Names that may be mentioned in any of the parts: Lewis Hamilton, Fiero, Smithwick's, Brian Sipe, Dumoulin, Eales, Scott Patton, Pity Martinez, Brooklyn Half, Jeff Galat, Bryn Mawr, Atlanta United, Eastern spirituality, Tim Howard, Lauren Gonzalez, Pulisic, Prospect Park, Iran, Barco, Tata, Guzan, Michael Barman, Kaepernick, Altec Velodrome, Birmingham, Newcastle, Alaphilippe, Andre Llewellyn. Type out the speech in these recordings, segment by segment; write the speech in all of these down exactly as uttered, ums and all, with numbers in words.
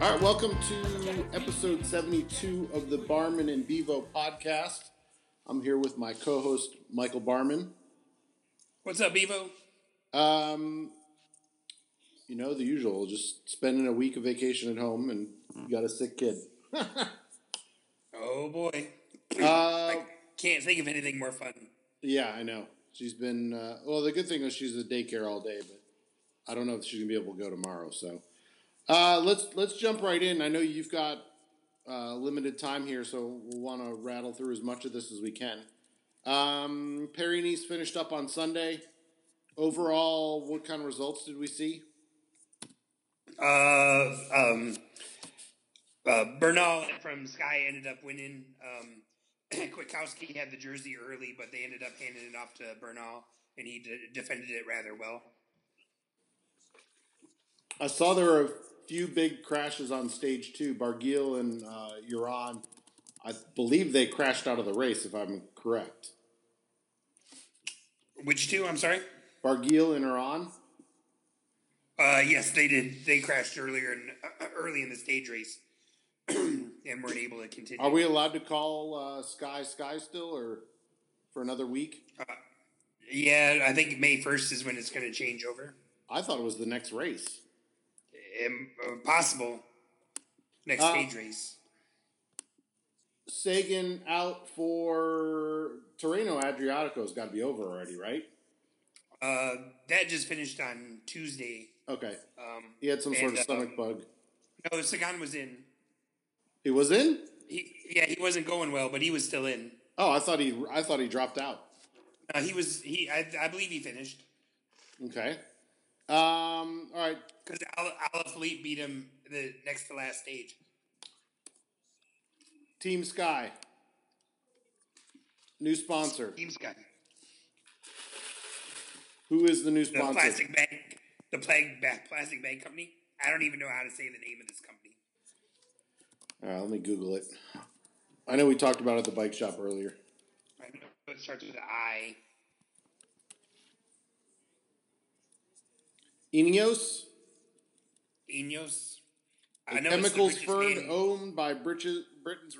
All right, welcome to episode seventy-two of the Barman and Bevo podcast. I'm here with my co-host, Michael Barman. What's up, Bevo? Um, you know, the usual, just spending a week of vacation at home and you got a sick kid. Oh, boy. Uh, I can't think of anything more fun. Yeah, I know. She's been, uh, well, the good thing is she's at daycare all day, but I don't know if she's going to be able to go tomorrow, so. Uh, let's let's jump right in. I know you've got uh, limited time here, so we'll want to rattle through as much of this as we can. Um, Paris-Nice finished up on Sunday. Overall, what kind of results did we see? Uh, um, uh, Bernal from Sky ended up winning. Um, Kwiatkowski had the jersey early, but they ended up handing it off to Bernal, and he d- defended it rather well. I saw there were a few big crashes on stage two. Bargil and uh, Iran, I believe they crashed out of the race, if I'm correct. Which two? I'm sorry? Bargil and Iran? Uh, yes, they did. They crashed earlier in, uh, early in the stage race and weren't able to continue. Are we allowed to call uh, Sky Sky still or for another week? Uh, yeah, I think May first is when it's going to change over. I thought it was the next race. Possible next uh, stage race. Sagan out for Torino Adriatico's got to be over already, right? Uh, that just finished on Tuesday. Okay. Um, he had some and, sort of stomach uh, bug. No, Sagan was in. He was in? He, yeah, he wasn't going well, but he was still in. Oh, I thought he. I thought he dropped out. Uh, he was. He. I, I believe he finished. Okay. Um. All right. Because Alaphilippe beat him the next to last stage. Team Sky. New sponsor. Team Sky. Who is the new sponsor? The plastic bag, the plague bag, plastic bag company. I don't even know how to say the name of this company. All right, let me Google it. I know we talked about it at the bike shop earlier. I know it starts with an I. Ineos. Ineos. A chemicals firm owned by Britain's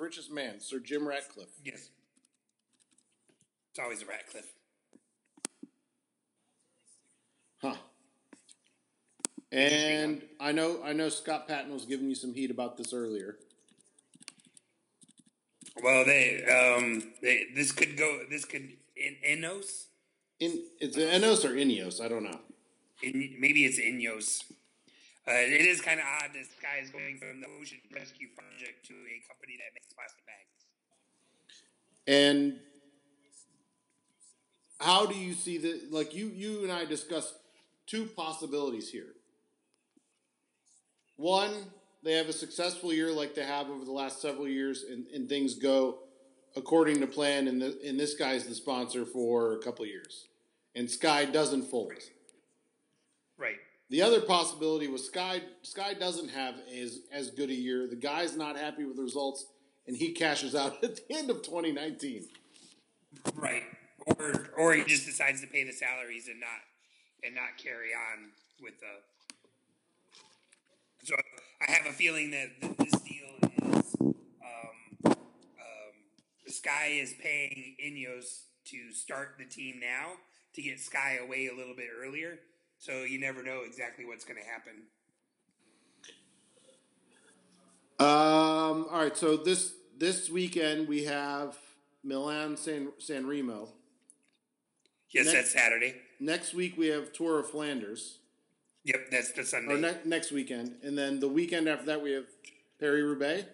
richest man, Sir Jim Ratcliffe. Yes. It's always a Ratcliffe. Huh. And I know I know Scott Patton was giving you some heat about this earlier. Well, they um they, this could go this could in Ineos? In it's Ineos or Ineos, I don't know. In, maybe it's Ineos. Uh, it is kind of odd that Sky is going from the Ocean Rescue Project to a company that makes plastic bags. And how do you see the like you you and I discussed two possibilities here. One, they have a successful year like they have over the last several years, and, and things go according to plan. And the, and this guy's the sponsor for a couple of years, and Sky doesn't fold. Right. The other possibility was Sky Sky doesn't have as, as good a year. The guy's not happy with the results, and he cashes out at the end of twenty nineteen. Right. Or or he just decides to pay the salaries and not and not carry on with the. So I have a feeling that this deal is um, um, Sky is paying Ineos to start the team now to get Sky away a little bit earlier. So you never know exactly what's going to happen. Um, all right, so this this weekend we have Milan-San San Remo. Yes, next, that's Saturday. Next week we have Tour of Flanders. Yep, that's the Sunday. Or ne- next weekend. And then the weekend after that we have Paris-Roubaix.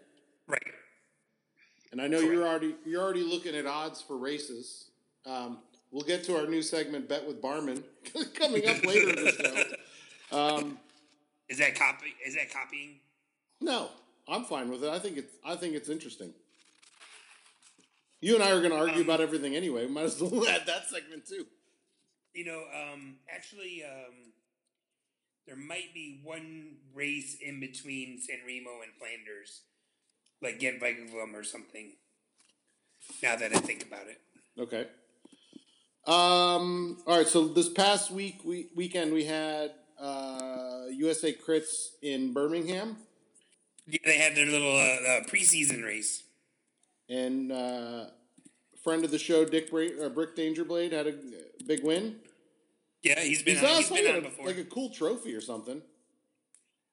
Right. And I know Correct. you're already you're already looking at odds for races. Um We'll get to our new segment, Bet with Barman, coming up later in the show. Um, is that copy? Is that copying? No, I'm fine with it. I think it's. I think it's interesting. You and I are going to argue um, about everything anyway. We might as well add that segment too. You know, um, actually, um, there might be one race in between San Remo and Flanders, like get Vigelum or something. Now that I think about it. Okay. Um. All right. So this past week, we, weekend, we had uh, U S A Crits in Birmingham. Yeah, they had their little uh, uh, preseason race. And uh, friend of the show, Dick Brick, uh, Brick Dangerblade, had a big win. Yeah, he's been he's on, he's been like on a, before. Like a cool trophy or something.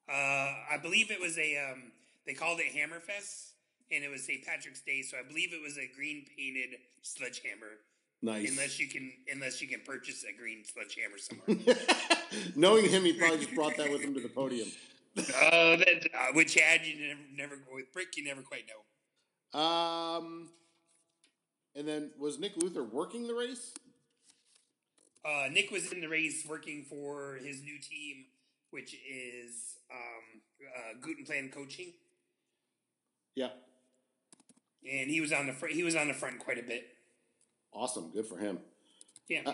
Uh, I believe it was a, um, they called it Hammerfest, and it was Saint Patrick's Day, so I believe it was a green-painted sledgehammer. Nice. Unless you can unless you can purchase a green sledgehammer somewhere. Knowing him, he probably just brought that with him to the podium. Oh, that, uh, with Chad, you never, never with Brick, you never quite know. Um, and then was Nick Luther working the race? Uh, Nick was in the race working for his new team, which is um, uh, Gutenplan Coaching. Yeah, and he was on the fr- he was on the front quite a bit. Awesome, good for him. Yeah. Uh,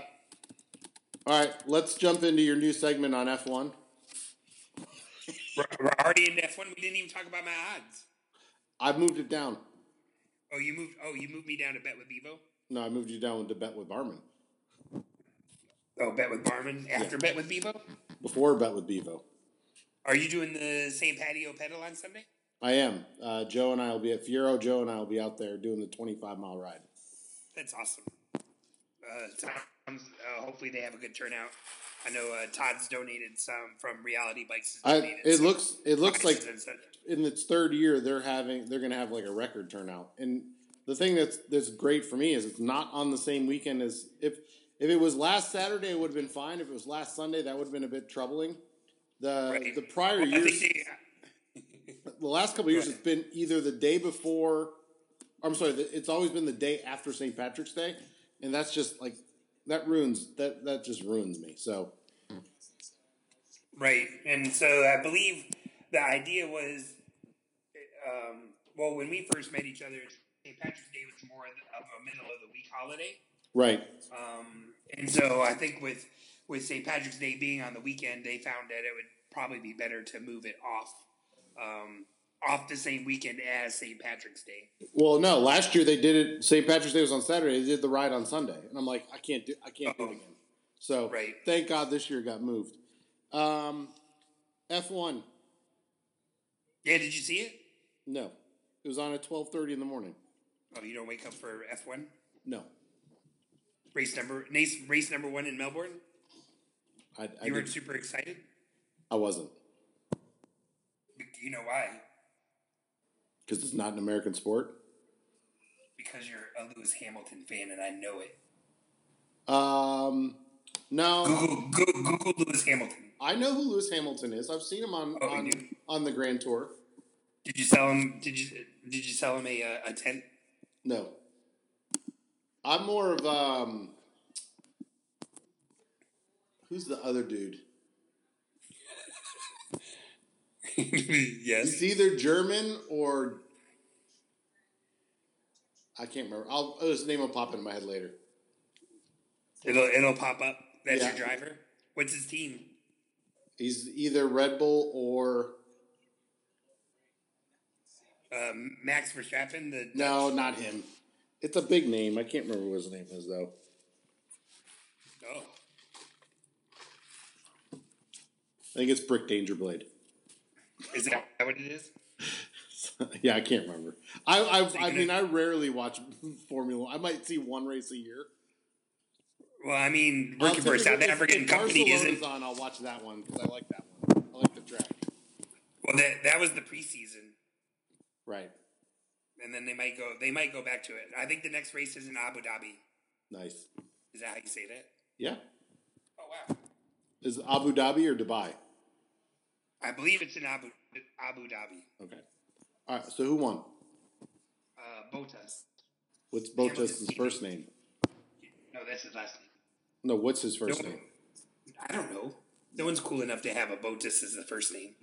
all right, let's jump into your new segment on F one. We're, we're already in F one. We didn't even talk about my odds. I've moved it down. Oh, you moved. Oh, you moved me down to bet with Bevo. No, I moved you down to bet with Barman. Oh, bet with Barman after yeah. bet with Bevo. Before bet with Bevo. Are you doing the same patio pedal on Sunday? I am. Uh, Joe and I will be at Fiero. Joe and I will be out there doing the twenty-five mile ride. That's awesome. Uh, Tom, uh, hopefully they have a good turnout. I know uh, Todd's donated some from Reality Bikes. I, it looks it looks like in its third year they're having they're going to have like a record turnout. And the thing that's that's great for me is it's not on the same weekend as if if it was last Saturday it would have been fine. If it was last Sunday that would have been a bit troubling. The right. the prior well, years, they, yeah. the last couple of years, it's been either the day before. I'm sorry, it's always been the day after Saint Patrick's Day, and that's just like. That ruins that. That just ruins me. So, right, and so I believe the idea was, um, well, when we first met each other, Saint Patrick's Day was more of a middle of the week holiday, right? Um, and so I think with with Saint Patrick's Day being on the weekend, they found that it would probably be better to move it off, um, off the same weekend as Saint Patrick's Day. Well, no, last year they did it. Saint Patrick's Day was on Saturday. They did the ride on Sunday, and I'm like, I can't do, I can't oh, do it again. So, right. Thank God this year got moved. Um, F one. Yeah, did you see it? No, it was on at twelve thirty in the morning. Oh, you don't wake up for F one? No. Race number race, race number one in Melbourne. I, I you were super excited. I wasn't. You know why? Because it's not an American sport? Because you're a Lewis Hamilton fan, and I know it. Um, no. Google, Google, Google Lewis Hamilton. I know who Lewis Hamilton is. I've seen him on oh, on, on the Grand Tour. Did you sell him? Did you did you sell him a a tent? No. I'm more of um. Who's the other dude? Yes. It's either German or I can't remember. I'll his name will pop into my head later. It'll it'll pop up. That's yeah. your driver. What's his team? He's either Red Bull or um, Max Verstappen. The Dutch. No, not him. It's a big name. I can't remember what his name is though. Oh, I think it's Brick Dangerblade. Is that what it is? Yeah, I can't remember. I I, I mean, I rarely watch Formula One. I might see one race a year. Well, I mean, working for a South African company isn't. If Barcelona's on, I'll watch that one because I like that one. I like the track. Well, that that was the preseason, right? And then they might go. They might go back to it. I think the next race is in Abu Dhabi. Nice. Is that how you say that? Yeah. Oh wow. Is it Abu Dhabi or Dubai? I believe it's in Abu Abu Dhabi. Okay. All right. So who won? Uh, Bottas. What's Bottas' first name? No, that's his last name. No, what's his first no, name? I don't know. No one's cool enough to have a Bottas as the first name.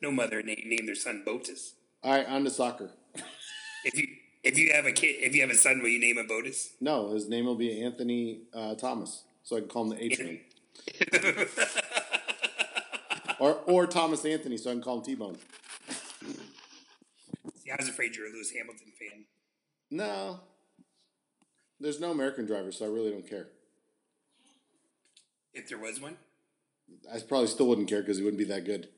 No mother named name their son Bottas. All right, on to soccer. if you if you have a kid, if you have a son, will you name him Bottas? No, his name will be Anthony uh, Thomas. So I can call him the H name. Or or Thomas Anthony, so I can call him T-Bone. See, I was afraid you were a Lewis Hamilton fan. No. There's no American driver, so I really don't care. If there was one? I probably still wouldn't care because he wouldn't be that good.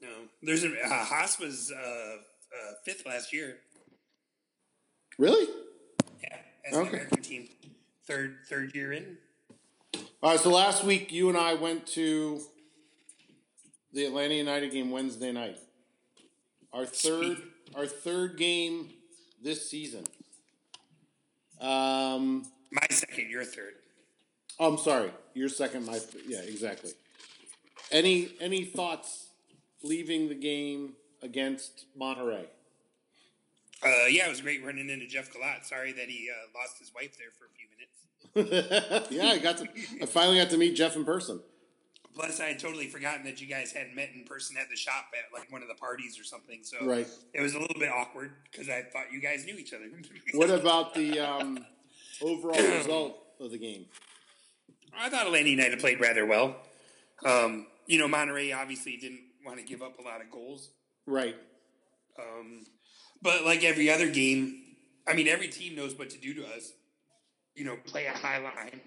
No. There's a, uh, Haas was uh, uh, fifth last year. Really? Yeah, as okay. an American team. Third, third year in. All right, so last week you and I went to the Atlanta United game Wednesday night. Our third, our third game this season. Um, my second, your third. Oh, I'm sorry, your second, my th- yeah, exactly. Any any thoughts leaving the game against Monterey? Uh, yeah, it was great running into Jeff Galat. Sorry that he uh, lost his wife there for a few minutes. yeah, I got to. I finally got to meet Jeff in person. Plus, I had totally forgotten that you guys hadn't met in person at the shop at like one of the parties or something. So right. It was a little bit awkward because I thought you guys knew each other. What about the um, overall result of the game? I thought Atlanta United played rather well. Um, you know, Monterey obviously didn't want to give up a lot of goals. Right. Um, but like every other game, I mean, every team knows what to do to us. You know, play a high line.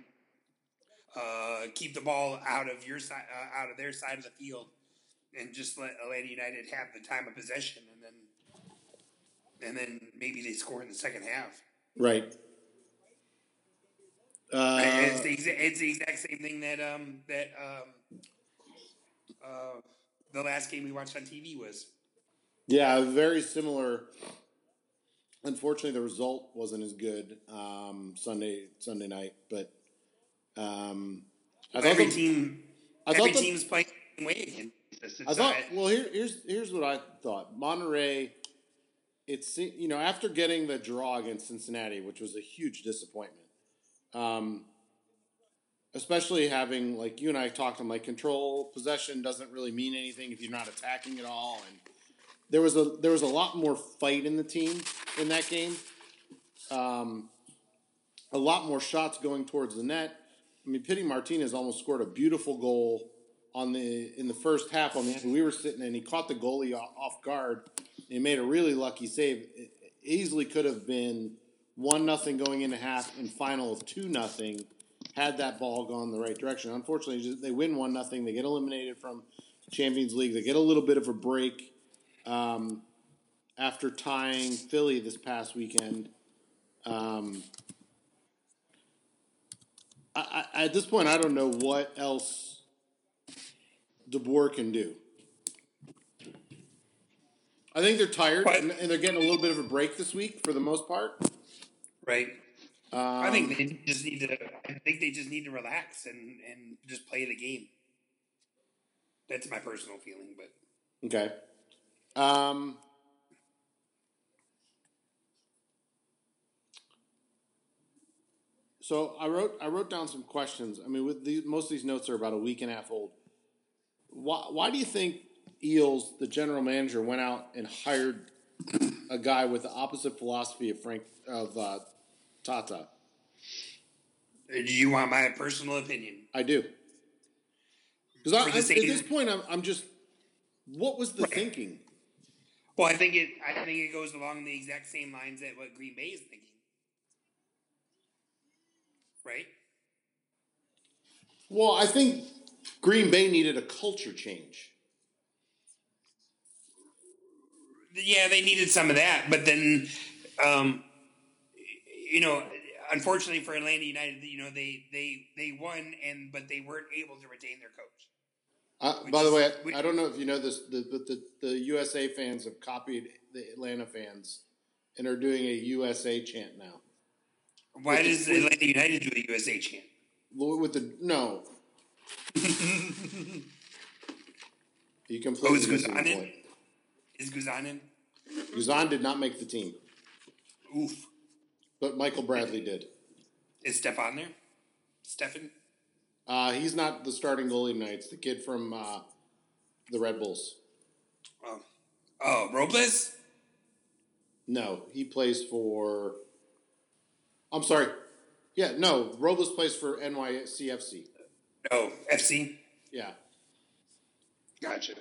Uh, keep the ball out of your side, uh, out of their side of the field, and just let Atlanta United have the time of possession, and then, and then maybe they score in the second half. Right. Uh, it's, the exa- it's the exact same thing that um, that um, uh, the last game we watched on T V was. Yeah, very similar. Unfortunately, the result wasn't as good um, Sunday Sunday night, but. Um, I every the, team, I every the, team's playing the way again. I thought. Right. Well, here, here's here's what I thought. Monterey, it's you know after getting the draw against Cincinnati, which was a huge disappointment. Um, especially having like you and I talked on like control possession doesn't really mean anything if you're not attacking at all, and there was a there was a lot more fight in the team in that game. Um, a lot more shots going towards the net. I mean, Pity Martinez almost scored a beautiful goal on the in the first half. On the we were sitting and he caught the goalie off guard. He made a really lucky save. It easily could have been one nothing going into half and final of two nothing had that ball gone the right direction. Unfortunately, they win one nothing. They get eliminated from Champions League. They get a little bit of a break um, after tying Philly this past weekend. Um, I, I, at this point, I don't know what else DeBoer can do. I think they're tired, and, and they're getting a little bit of a break this week for the most part. Right. Um, I think they just need to. I think they just need to relax and, and just play the game. That's my personal feeling, but okay. Um. So I wrote I wrote down some questions. I mean, with these, most of these notes are about a week and a half old. Why why do you think Eales, the general manager, went out and hired a guy with the opposite philosophy of Frank of uh, Tata? Do you want my personal opinion? I do. Because at this point, I'm, I'm just. What was the right. thinking? Well, I think it. I think it goes along the exact same lines that what Green Bay is thinking. Right? Well, I think Green Bay needed a culture change. Yeah, they needed some of that. But then, um, you know, unfortunately for Atlanta United, you know, they, they, they won, and but they weren't able to retain their coach. Uh, by is, the way, which, I don't know if you know this, the, but the, the U S A fans have copied the Atlanta fans and are doing a U S A chant now. Why does the Atlanta United do the U S A chant? With the no, you completely. Oh, is Guzan in? Is Guzan in? Guzan did not make the team. Oof! But Michael Bradley did. Is Steph on there? Stefan? Uh, he's not the starting goalie tonight. It's the kid from uh, the Red Bulls. Oh, oh, Robles? No, he plays for. I'm sorry. Yeah, no. Robles plays for N Y C F C. No, F C? Yeah. Gotcha.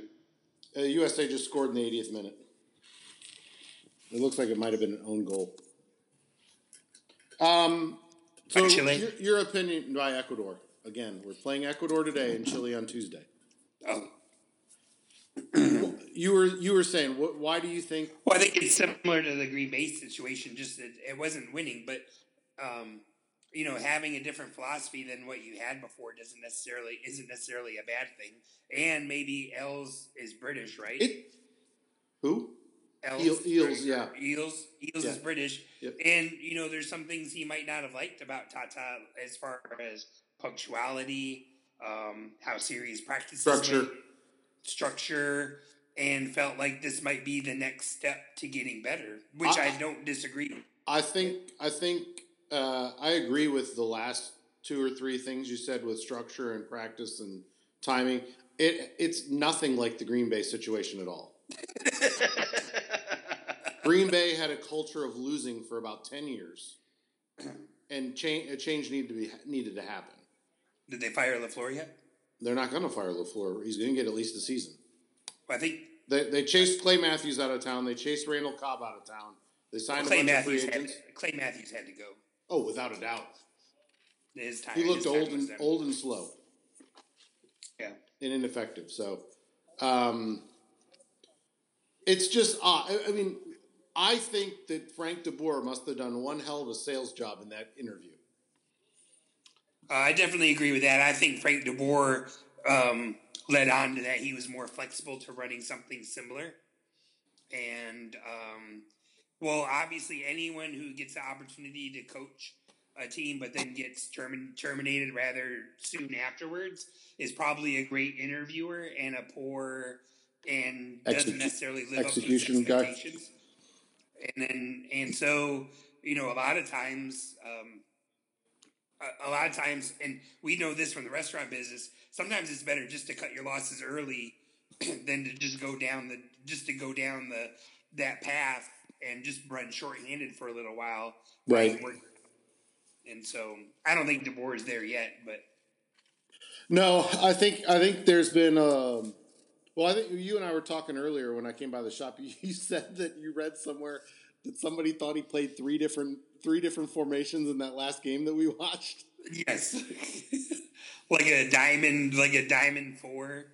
Uh, U S A just scored in the eightieth minute. It looks like it might have been an own goal. Um, so Chile? Your, your opinion by Ecuador. Again, we're playing Ecuador today and Chile on Tuesday. Oh. You were you were saying, what, why do you think... Well, I think it's similar to the Green Bay situation, just that it wasn't winning, but, um, you know, having a different philosophy than what you had before doesn't necessarily isn't necessarily a bad thing. And maybe Eales is British, right? It, who? Eales, Eales, yeah. Eales, Eales yeah. is British. Yep. And, you know, there's some things he might not have liked about Tata as far as punctuality, um, how serious practices structure. Made, structure, and felt like this might be the next step to getting better, which I, I don't disagree with. I think, I, think uh, I agree with the last two or three things you said with structure and practice and timing. It It's nothing like the Green Bay situation at all. Green Bay had a culture of losing for about ten years, and change a change needed to be needed to happen. Did they fire LaFleur yet? They're not going to fire LaFleur. He's going to get at least a season. I think they they chased Clay Matthews out of town. They chased Randall Cobb out of town. They signed well, a bunch Matthews of free agents. Had, Clay Matthews had to go. Oh, without a doubt. His time. He looked time old and old and slow. Yeah, and ineffective. So, um, it's just odd. I, I mean. I think that Frank DeBoer must have done one hell of a sales job in that interview. Uh, I definitely agree with that. I think Frank DeBoer um, led on to that. He was more flexible to running something similar. And, um, well, obviously anyone who gets the opportunity to coach a team but then gets term- terminated rather soon afterwards is probably a great interviewer and a poor and doesn't Exec- necessarily live up to his expectations. Guy. And then, and so, you know, a lot of times, um, a, a lot of times, and we know this from the restaurant business, sometimes it's better just to cut your losses early than to just go down the, just to go down the, that path and just run shorthanded for a little while. Right. And so I don't think DeBoer is there yet, but. No, I think, I think there's been, um. Well, I think you and I were talking earlier when I came by the shop. You said that you read somewhere that somebody thought he played three different three different formations in that last game that we watched. Yes, like a diamond, like a diamond four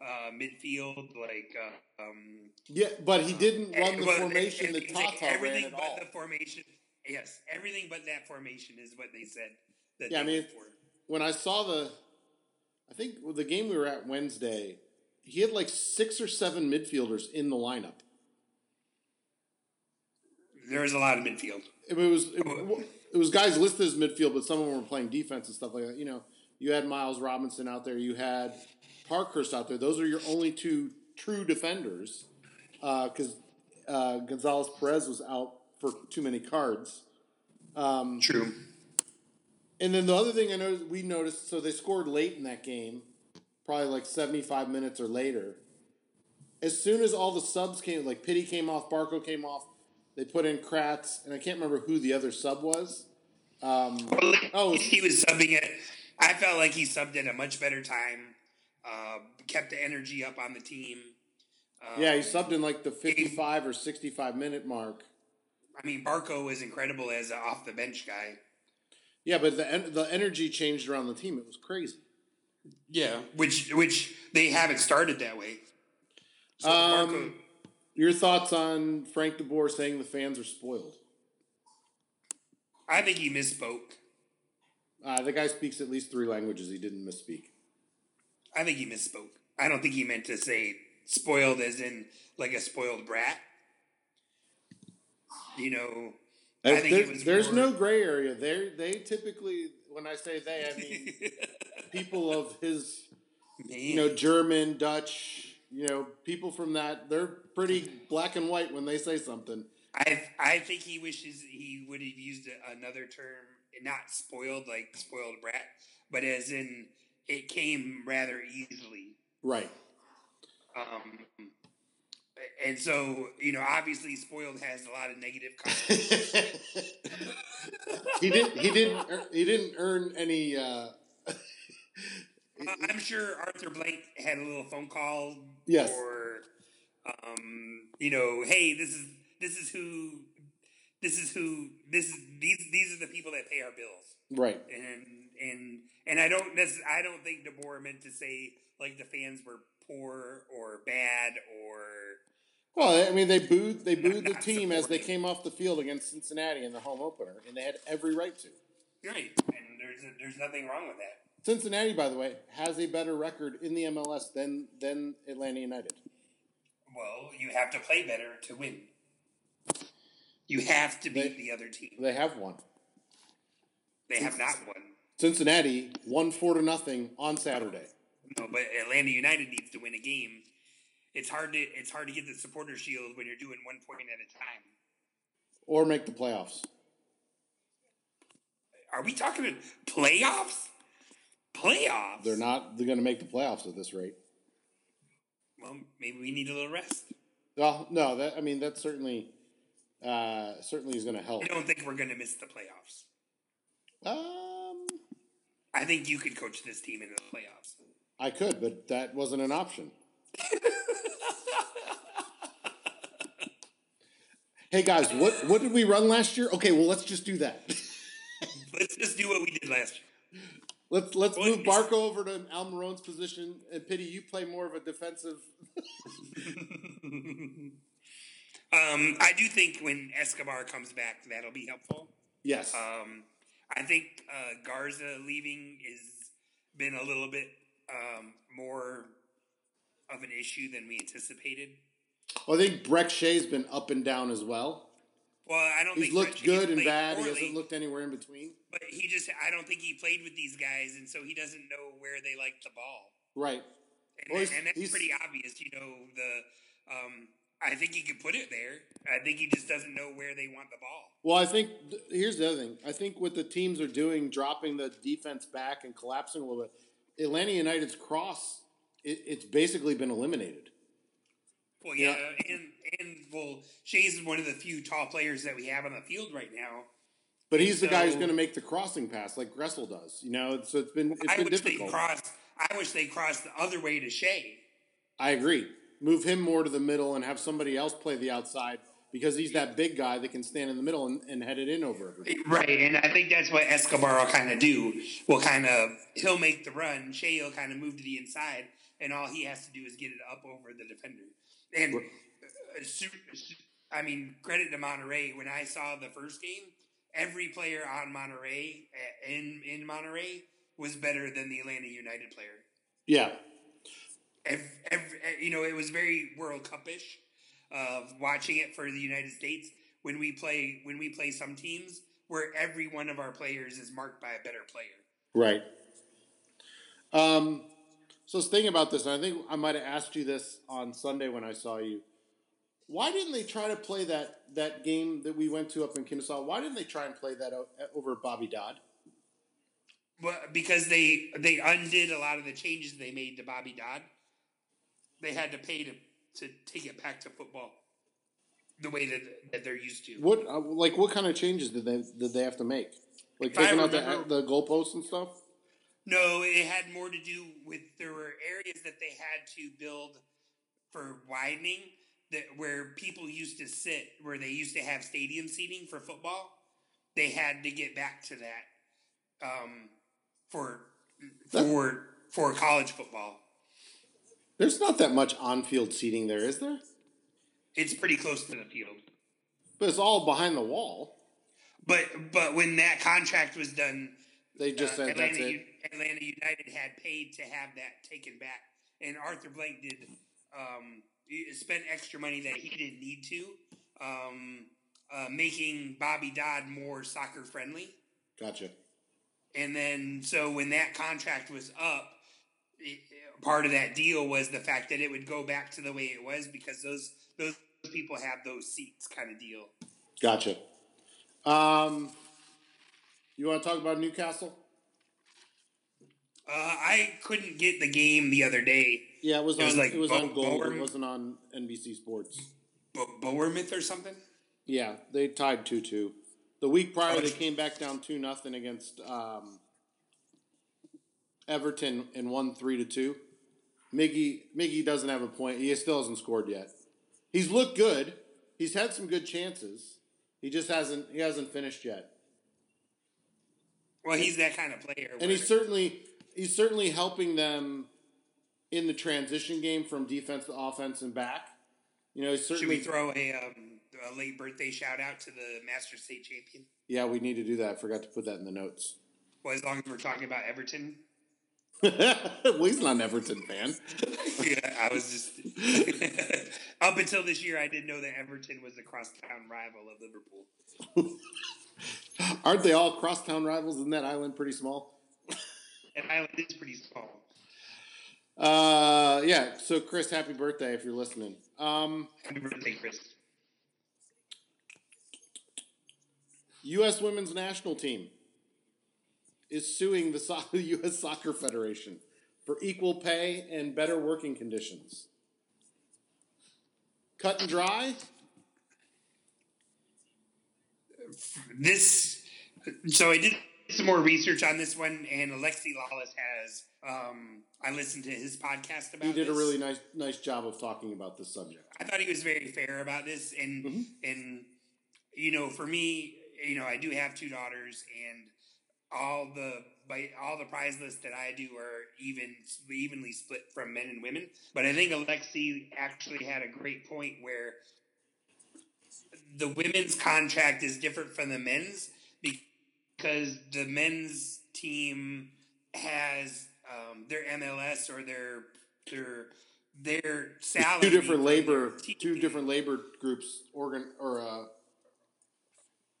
uh, midfield, like uh, um, yeah. But he didn't uh, run the well, formation that Tata like everything ran at but all. The formation, yes, everything but that formation is what they said. That yeah, they I mean, for. When I saw the, I think the game we were at Wednesday. He had like six or seven midfielders in the lineup. There was a lot of midfield. It was it, it was guys listed as midfield, but some of them were playing defense and stuff like that. You know, you had Miles Robinson out there. You had Parkhurst out there. Those are your only two true defenders because uh, uh, Gonzalez Perez was out for too many cards. Um, true. And then the other thing I noticed, we noticed, so they scored late in that game. Probably like seventy-five minutes or later. As soon as all the subs came, like Pity came off, Barco came off, they put in Kratz, and I can't remember who the other sub was. Um, well, oh, he was subbing it. I felt like he subbed at a much better time, uh, kept the energy up on the team. Um, yeah, he subbed in like the fifty-five he, or sixty-five minute mark. I mean, Barco was incredible as an off the bench guy. Yeah, but the the energy changed around the team. It was crazy. Yeah, which which they haven't started that way. So um, Marco, your thoughts on Frank DeBoer saying the fans are spoiled? I think he misspoke. Uh, the guy speaks at least three languages. He didn't misspeak. I think he misspoke. I don't think he meant to say spoiled as in like a spoiled brat. You know, I think there's, it was there's more, no gray area. They they typically, when I say they, I mean... People of his, Man. you know, German, Dutch, you know, people from that, they're pretty black and white when they say something. I I think he wishes he would have used another term, not spoiled, like spoiled brat, but as in it came rather easily. Right. Um, and so, you know, obviously spoiled has a lot of negative connotations. he, didn't, he, didn't, he didn't earn any... Uh, I'm sure Arthur Blank had a little phone call. Yes. Or, um, you know, hey, this is this is who, this is who, this is, these these are the people that pay our bills. Right. And and and I don't I don't think DeBoer meant to say like the fans were poor or bad or. Well, I mean, they booed they booed the team as they came off the field against Cincinnati in the home opener, and they had every right to. Right, and there's a, there's nothing wrong with that. Cincinnati, by the way, has a better record in the M L S than than Atlanta United. Well, you have to play better to win. You have to beat they, the other team. They have won. They have not won. Cincinnati won four to nothing on Saturday. No, but Atlanta United needs to win a game. It's hard to it's hard to get the supporter shield when you're doing one point at a time. Or make the playoffs. Are we talking playoffs? Playoffs? They're not they're going to make the playoffs at this rate. Well, maybe we need a little rest. Well, no, that I mean that certainly uh, certainly is going to help. I don't think we're going to miss the playoffs. Um, I think you could coach this team into the playoffs. I could, but that wasn't an option. Hey guys, what what did we run last year? Okay, well let's just do that. Let's just do what we did last year. Let's let's well, move Barco over to Al Marone's position, and Pity, you play more of a defensive. um, I do think when Escobar comes back, that'll be helpful. Yes. Um, I think uh, Garza leaving has been a little bit um, more of an issue than we anticipated. Well, I think Brett Shea's been up and down as well. Well, I don't He's think... He's looked good and bad. Poorly, he hasn't looked anywhere in between. But he just... I don't think he played with these guys, and so he doesn't know where they like the ball. Right. And, well, and that's pretty obvious, you know. The um, I think he could put it there. I think he just doesn't know where they want the ball. Well, I think... Here's the other thing. I think what the teams are doing, dropping the defense back and collapsing a little bit, Atlanta United's cross, it, it's basically been eliminated. Well, yeah, yeah, and and well, Shea's one of the few tall players that we have on the field right now. But he's so, the guy who's going to make the crossing pass, like Gressel does, you know. So it's been it's I been wish difficult. They cross, I wish they crossed the other way to Shea. I agree. Move him more to the middle and have somebody else play the outside because he's that big guy that can stand in the middle and, and head it in over everybody. Right, and I think that's what Escobar will kind of do. Will kind of he'll make the run. Shea will kind of move to the inside, and all he has to do is get it up over the defender. And, I mean, credit to Monterey. When I saw the first game, every player on Monterey, in, in Monterey, was better than the Atlanta United player. Yeah. Every, every, you know, it was very World Cup-ish of watching it for the United States. When we play, when we play some teams where every one of our players is marked by a better player. Right. Um. So I was thinking about this, and I think I might have asked you this on Sunday when I saw you. Why didn't they try to play that, that game that we went to up in Kennesaw? Why didn't they try and play that over Bobby Dodd? Well, because they they undid a lot of the changes they made to Bobby Dodd. They had to pay to to take it back to football the way that, that they're used to. What uh, like what kind of changes did they did they have to make? Like taking out the, the goalposts and stuff? No, it had more to do with there were areas that they had to build for widening that where people used to sit, where they used to have stadium seating for football. They had to get back to that um, for for for college football. There's not that much on-field seating there, is there? It's pretty close to the field, but it's all behind the wall. But but when that contract was done, they just uh, said Atlanta, that's it. Atlanta United had paid to have that taken back, and Arthur Blank did um, spend extra money that he didn't need to, um, uh, making Bobby Dodd more soccer friendly. Gotcha. And then, so when that contract was up, it, part of that deal was the fact that it would go back to the way it was because those those people have those seats, kind of deal. Gotcha. Um, you want to talk about Newcastle? Uh, I couldn't get the game the other day. Yeah, it was, it was on, like it was Bo- on Gold. Bournemouth. It wasn't on N B C Sports. Bo- Bournemouth or something? Yeah, they tied two two. The week prior, oh, they came back down two nothing against um, Everton and won three to two. Miggy Miggy doesn't have a point. He still hasn't scored yet. He's looked good. He's had some good chances. He just hasn't he hasn't finished yet. Well, he's that kind of player. And he's certainly he's certainly helping them in the transition game from defense to offense and back. You know, certainly. Should we throw a, um, a late birthday shout out to the Master State Champion? Yeah, we need to do that. I forgot to put that in the notes. Well, as long as we're talking about Everton. Well, he's not an Everton fan. Yeah, I was just up until this year, I didn't know that Everton was the crosstown rival of Liverpool. Aren't they all crosstown rivals? Isn't that island pretty small? That island is pretty small. Uh, yeah. So, Chris, happy birthday if you're listening. Um, happy birthday, Chris. U S Women's National Team is suing the so- U S Soccer Federation for equal pay and better working conditions. Cut and dry? This, so I did some more research on this one, and Alexi Lalas has, um, I listened to his podcast about this. He did this. a really nice nice job of talking about this subject. I thought he was very fair about this, and, mm-hmm. and you know, for me, you know, I do have two daughters, and all the by, all the prize lists that I do are even evenly split from men and women. But I think Alexi actually had a great point where the women's contract is different from the men's because the men's team has um, their M L S or their their their salary. Two different labor two different labor groups organ or. Uh...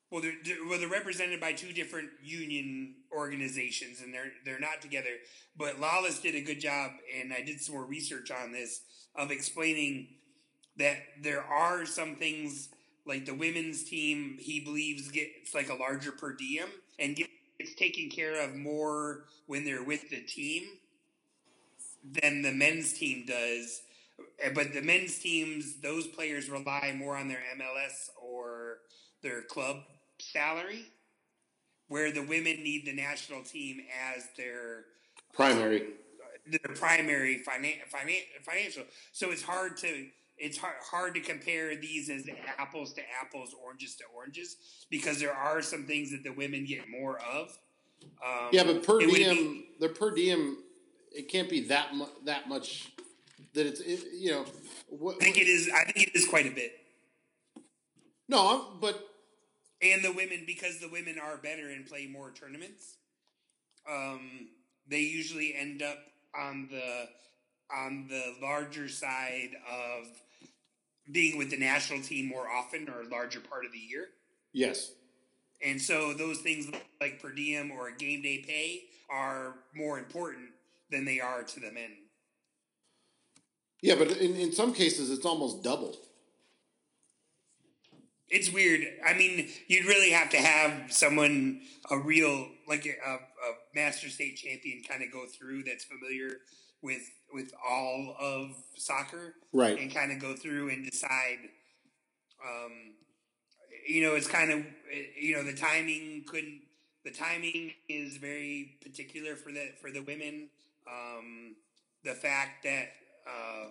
Well, they're, they're, well, they're represented by two different union organizations, and they're they're not together. But Lawless did a good job, and I did some more research on this, of explaining that there are some things, like the women's team, he believes gets like a larger per diem, and gets taken care of more when they're with the team than the men's team does. But the men's teams, those players rely more on their M L S or their club salary, where the women need the national team as their primary, um, their primary finan- finan- financial. So it's hard to it's hard, hard to compare these as apples to apples, oranges to oranges, because there are some things that the women get more of. Um, yeah, but per diem, be, the per diem, it can't be that mu- that much. That it's it, you know, what, I think it is. I think it is quite a bit. No, but and the women, because the women are better and play more tournaments, um, they usually end up on the on the larger side of being with the national team more often or a larger part of the year. Yes. And so those things like per diem or game day pay are more important than they are to the men. Yeah, but in, in some cases, it's almost double. It's weird. I mean, you'd really have to have someone, a real, like a, a master state champion kind of go through that's familiar with with all of soccer. Right. And kind of go through and decide, um, you know, it's kind of, you know, the timing couldn't, the timing is very particular for the, for the women. Um, the fact that, uh,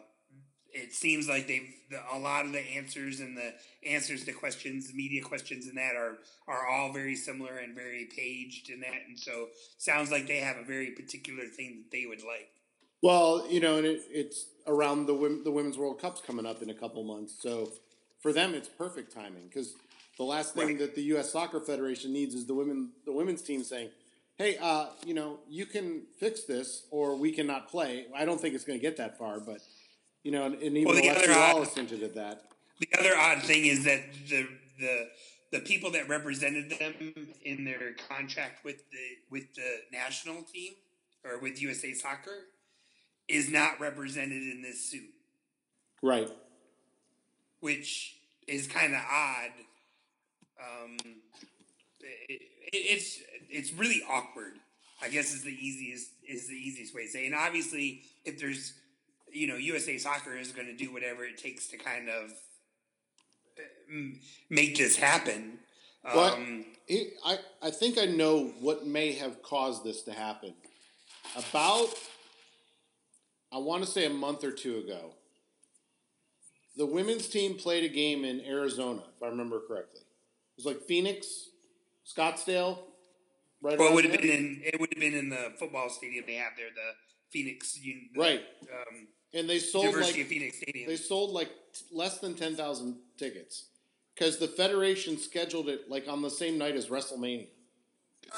it seems like they've a lot of the answers and the answers to questions, media questions, and that are are all very similar and very paged in that, and so sounds like they have a very particular thing that they would like. Well, you know, and it, it's around the the Women's World Cup's coming up in a couple months, so for them it's perfect timing because the last thing right. that the U S Soccer Federation needs is the women the women's team saying, "Hey, uh, you know, you can fix this, or we cannot play." I don't think it's going to get that far, but. You know, and even well, the other odd, hinted that. The other odd thing is that the the the people that represented them in their contract with the with the national team or with U S A Soccer is not represented in this suit, right? Which is kind of odd. Um, it, it, it's it's really awkward. I guess is the easiest is the easiest way to say. And obviously, if there's you know, U S A Soccer is going to do whatever it takes to kind of make this happen. Um, well, I, I think I know what may have caused this to happen. about, I want to say a month or two ago, the women's team played a game in Arizona, if I remember correctly. It was like Phoenix, Scottsdale, right? Well, it would have been in, it would have been in the football stadium they have there, the Phoenix, the, right? Um, and they sold University like of Phoenix Stadium. They sold like t- less than ten thousand tickets because the federation scheduled it like on the same night as WrestleMania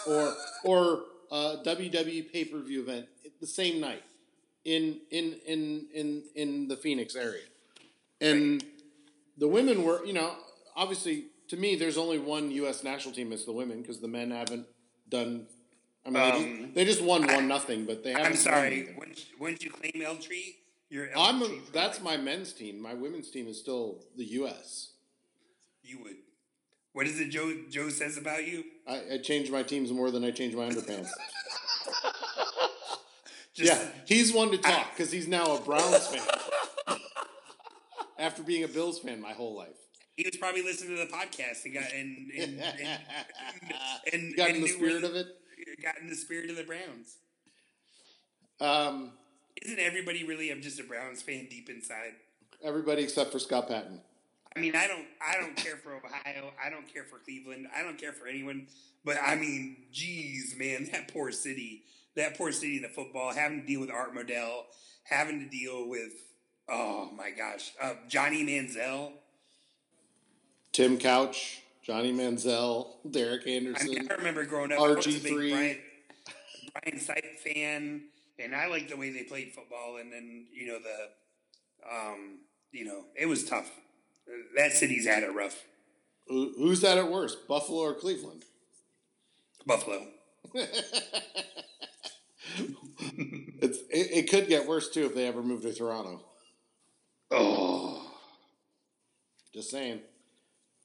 or or a W W E pay per view event the same night in in in in in the Phoenix area. And the women were, you know, obviously, to me, there's only one U S national team. It's the women because the men haven't done. I mean, um, they, just, they just won one nothing, but they haven't. I'm sorry. Wouldn't, wouldn't you claim L three? You're L three I'm a, that's my men's team. My women's team is still the U S. You would. What is it Joe Joe says about you? I, I change my teams more than I change my underpants. just, yeah, he's one to talk because he's now a Browns fan. After being a Bills fan my whole life. He was probably listening to the podcast and got and, and, and, and got in the spirit of it. Got in the spirit of the Browns. Um, Isn't everybody really I'm just a Browns fan deep inside? Everybody except for Scott Patton. I mean, I don't I don't care for Ohio. I don't care for Cleveland. I don't care for anyone. But I mean, geez, man, that poor city. That poor city in the football, having to deal with Art Modell, having to deal with Oh, my gosh. Uh, Johnny Manziel. Tim Couch. Johnny Manziel. Derek Anderson. I, mean, I remember growing up. R G three. I was a big Brian, Brian Sipe fan. And I liked the way they played football. And then, you know, the, um, you know, it was tough. That city's at it rough. Who, who's at it worse, Buffalo or Cleveland? Buffalo. it's, it, it could get worse, too, if they ever move to Toronto. Oh, just saying.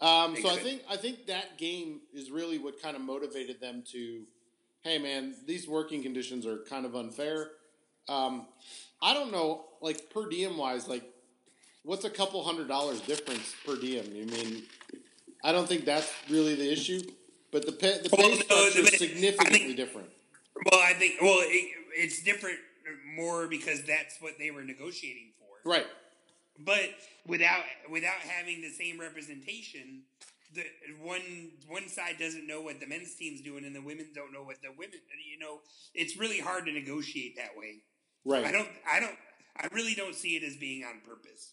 Um, so I think I think that game is really what kind of motivated them to, hey man, these working conditions are kind of unfair. Um, I don't know, like per diem wise, like what's a couple hundred dollars difference per diem? You mean I don't think that's really the issue, but the pay, the pay well, structure no, is significantly think, different. Well, I think well it, it's different more because that's what they were negotiating for, right? But without without having the same representation, the one one side doesn't know what the men's team's doing, and the women don't know what the women. You know, it's really hard to negotiate that way. Right. I don't. I don't. I really don't see it as being on purpose.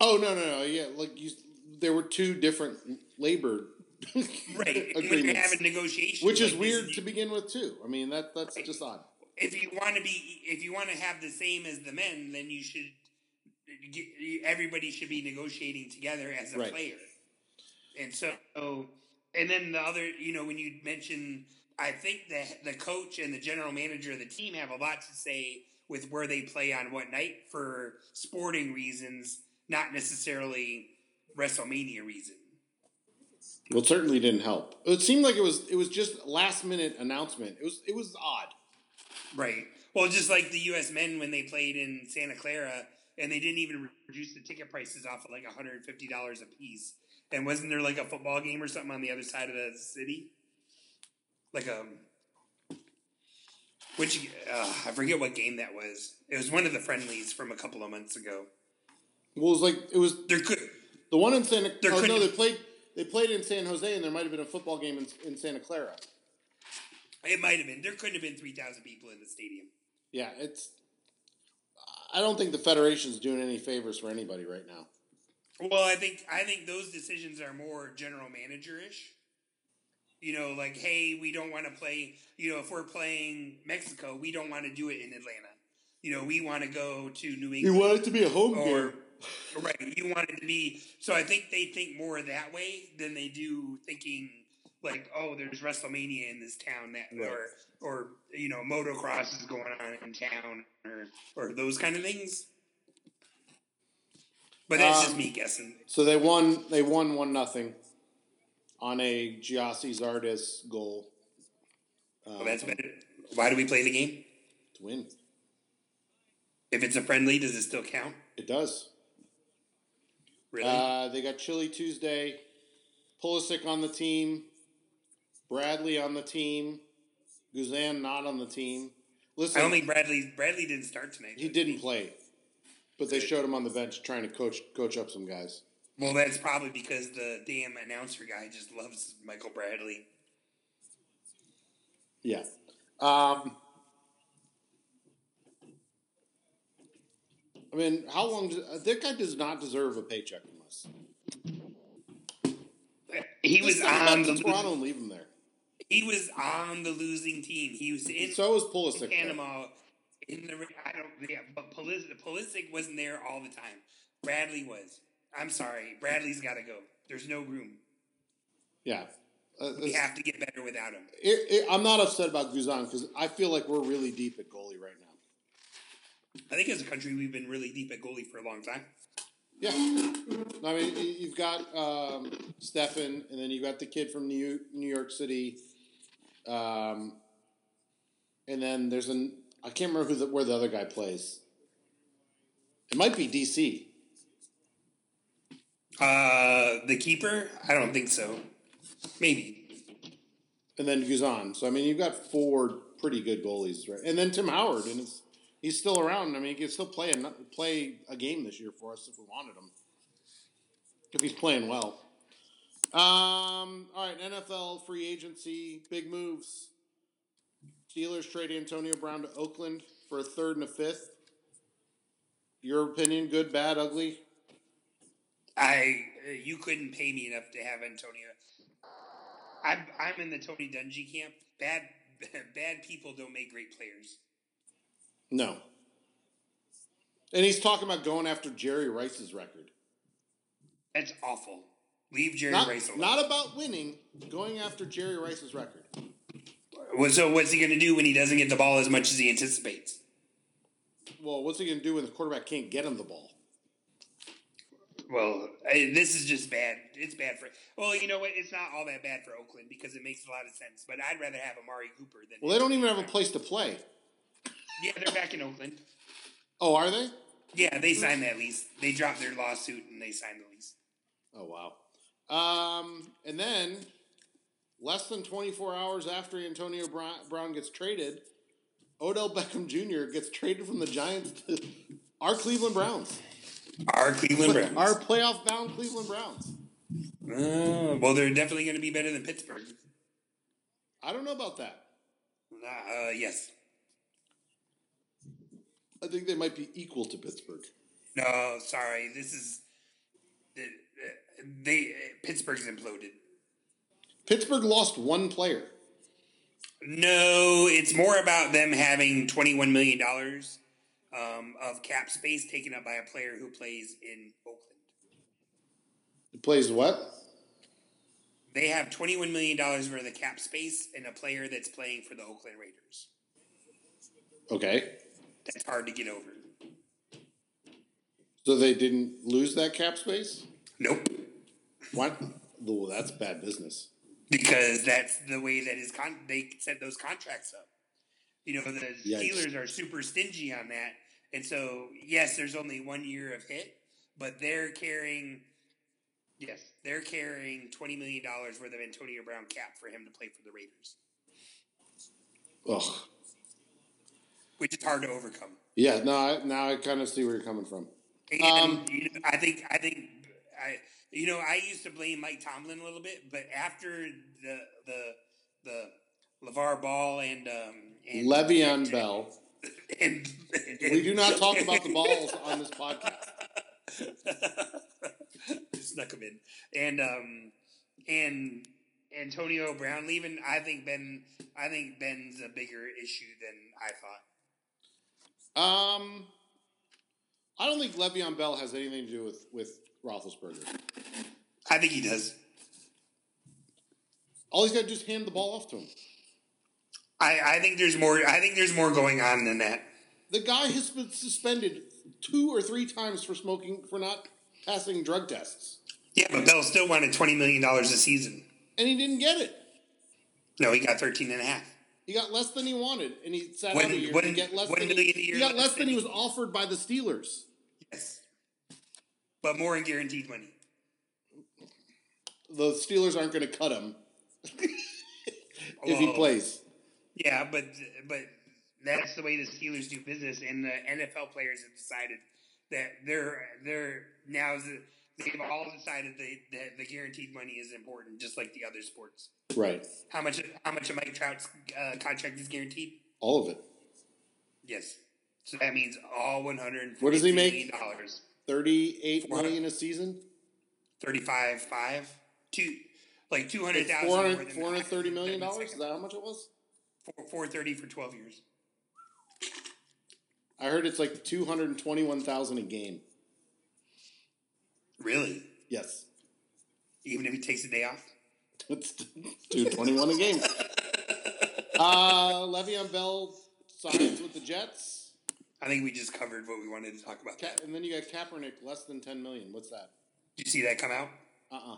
Oh no no no yeah! Like you, there were two different labor right agreements. They have a negotiation, which like is weird this. to begin with too. I mean that that's right. just odd. If you want to be, if you want to have the same as the men, then you should. Everybody should be negotiating together as a right. player. And so, and then the other, you know, when you mention, I think that the coach and the general manager of the team have a lot to say with where they play on what night for sporting reasons, not necessarily WrestleMania reason. Well, it certainly didn't help. It seemed like it was, it was just last minute announcement. It was, it was odd. Right. Well, just like the U S men, when they played in Santa Clara, and they didn't even reduce the ticket prices off of like one hundred fifty dollars a piece. And wasn't there like a football game or something on the other side of the city? Like a, which, uh, I forget what game that was. It was one of the friendlies from a couple of months ago. Well, it was like, it was there could, the one in Santa, there oh no, they played, they played in San Jose and there might've been a football game in, in Santa Clara. It might've been, there couldn't have been three thousand people in the stadium. Yeah. It's, I don't think the federation's doing any favors for anybody right now. Well, I think I think those decisions are more general manager-ish. You know, like, hey, we don't want to play, you know, if we're playing Mexico, we don't want to do it in Atlanta. You know, we want to go to New England. You want it to be a home or, game. Right, you want it to be. So I think they think more that way than they do thinking, like, oh, there's WrestleMania in this town that right. or or you know, motocross is going on in town or or those kind of things. But that's um, just me guessing. So they won they won one nothing on a Giassi Zardes goal. Um, well, that's better. Why do we play the game? To win. If it's a friendly, does it still count? It does. Really? Uh, they got Chili Tuesday, Pulisic on the team. Bradley on the team. Guzan not on the team. Listen, I don't think Bradley Bradley didn't start tonight. He didn't play, but they showed him on the bench trying to coach coach up some guys. Well, that's probably because the damn announcer guy just loves Michael Bradley. Yeah. Um, I mean, how long does, that guy does not deserve a paycheck from us. He was on the Toronto leave him there. He was on the losing team. He was in. So was Pulisic. Panama. In the I don't. Yeah, but Pulisic, Pulisic wasn't there all the time. Bradley was. I'm sorry, Bradley's got to go. There's no room. Yeah, uh, we have to get better without him. It, it, I'm not upset about Guzan because I feel like we're really deep at goalie right now. I think as a country we've been really deep at goalie for a long time. Yeah, I mean you've got um, Stefan, and then you've got the kid from New New York City, um, and then there's an I can't remember who the, where the other guy plays. It might be D C. Uh, the keeper? I don't think so. Maybe. And then Guzan. So I mean, you've got four pretty good goalies, right? And then Tim Howard, and it's, he's still around. I mean, he can still play a, play a game this year for us if we wanted him, if he's playing well. Um. All right, N F L free agency, big moves. Steelers trade Antonio Brown to Oakland for a third and a fifth. Your opinion? Good, bad, ugly? I you couldn't pay me enough to have Antonio. I'm I'm in the Tony Dungy camp. Bad bad people don't make great players. No. And he's talking about going after Jerry Rice's record. That's awful. Leave Jerry not, Rice alone. Not about winning. Going after Jerry Rice's record. So what's he going to do when he doesn't get the ball as much as he anticipates? Well, what's he going to do when the quarterback can't get him the ball? Well, I, this is just bad. It's bad for – well, you know what? It's not all that bad for Oakland because it makes a lot of sense. But I'd rather have Amari Cooper than – well, they don't even have a place to play. Yeah, they're back in Oakland. Oh, are they? Yeah, they signed that lease. They dropped their lawsuit and they signed the lease. Oh, wow. Um, and then less than twenty-four hours after Antonio Brown gets traded, Odell Beckham Junior gets traded from the Giants to our Cleveland Browns. Our Cleveland Browns. Our playoff-bound Cleveland Browns. Uh, well, they're definitely going to be better than Pittsburgh. I don't know about that. Uh, uh, yes. I think they might be equal to Pittsburgh. No, sorry. This is... They, they Pittsburgh's imploded. Pittsburgh lost one player. No, it's more about them having twenty-one million dollars Um, of cap space taken up by a player who plays in Oakland. Who plays what? They have twenty-one million dollars worth of cap space and a player that's playing for the Oakland Raiders. Okay. That's hard to get over. So they didn't lose that cap space? Nope. What? Well, that's bad business. Because that's the way that is con- they set those contracts up. You know, the Yikes. Steelers are super stingy on that. And so, yes, there's only one year of hit, but they're carrying, yes, they're carrying twenty million dollars worth of Antonio Brown cap for him to play for the Raiders. Ugh. Which is hard to overcome. Yeah, no, I, now I kind of see where you're coming from. And, um, you know, I think, I think, I, you know, I used to blame Mike Tomlin a little bit, but after the, the, the, LeVar Ball and, um, and LeVeon Bell. And, and, and, we do not talk about the balls on this podcast. Snuck him in. And um, and Antonio Brown leaving. I think Ben. I think Ben's a bigger issue than I thought. Um, I don't think LeVeon Bell has anything to do with with Roethlisberger. I think he does. All he's got to do is hand the ball off to him. I, I think there's more. I think there's more going on than that. The guy has been suspended two or three times for smoking for not passing drug tests. Yeah, but Bell still wanted twenty million dollars a season, and he didn't get it. No, he got thirteen and a half. He got less than he wanted, and he sat one, out a year one, to get less. Than he, he got less than he was offered by the Steelers. Yes, but more in guaranteed money. The Steelers aren't going to cut him if he plays. Yeah, but but that's the way the Steelers do business, and the N F L players have decided that they're they're now they've all decided that the, the guaranteed money is important, just like the other sports. Right. How much? How much of Mike Trout's uh, contract is guaranteed? All of it. Yes. So that means all one hundred. What does he make? Dollars. Thirty-eight million a season. Thirty-five, five, two, like two hundred thousand. Four hundred thirty million dollars. Is that how much it was? Four four thirty for twelve years. I heard it's like two hundred twenty-one thousand a game. Really? Yes. Even if he takes a day off. It's two twenty-one a game. Uh, LeVeon Bell signs with the Jets. I think we just covered what we wanted to talk about. Ka- and then you got Kaepernick, less than ten million dollars. What's that? Did you see that come out? Uh-uh.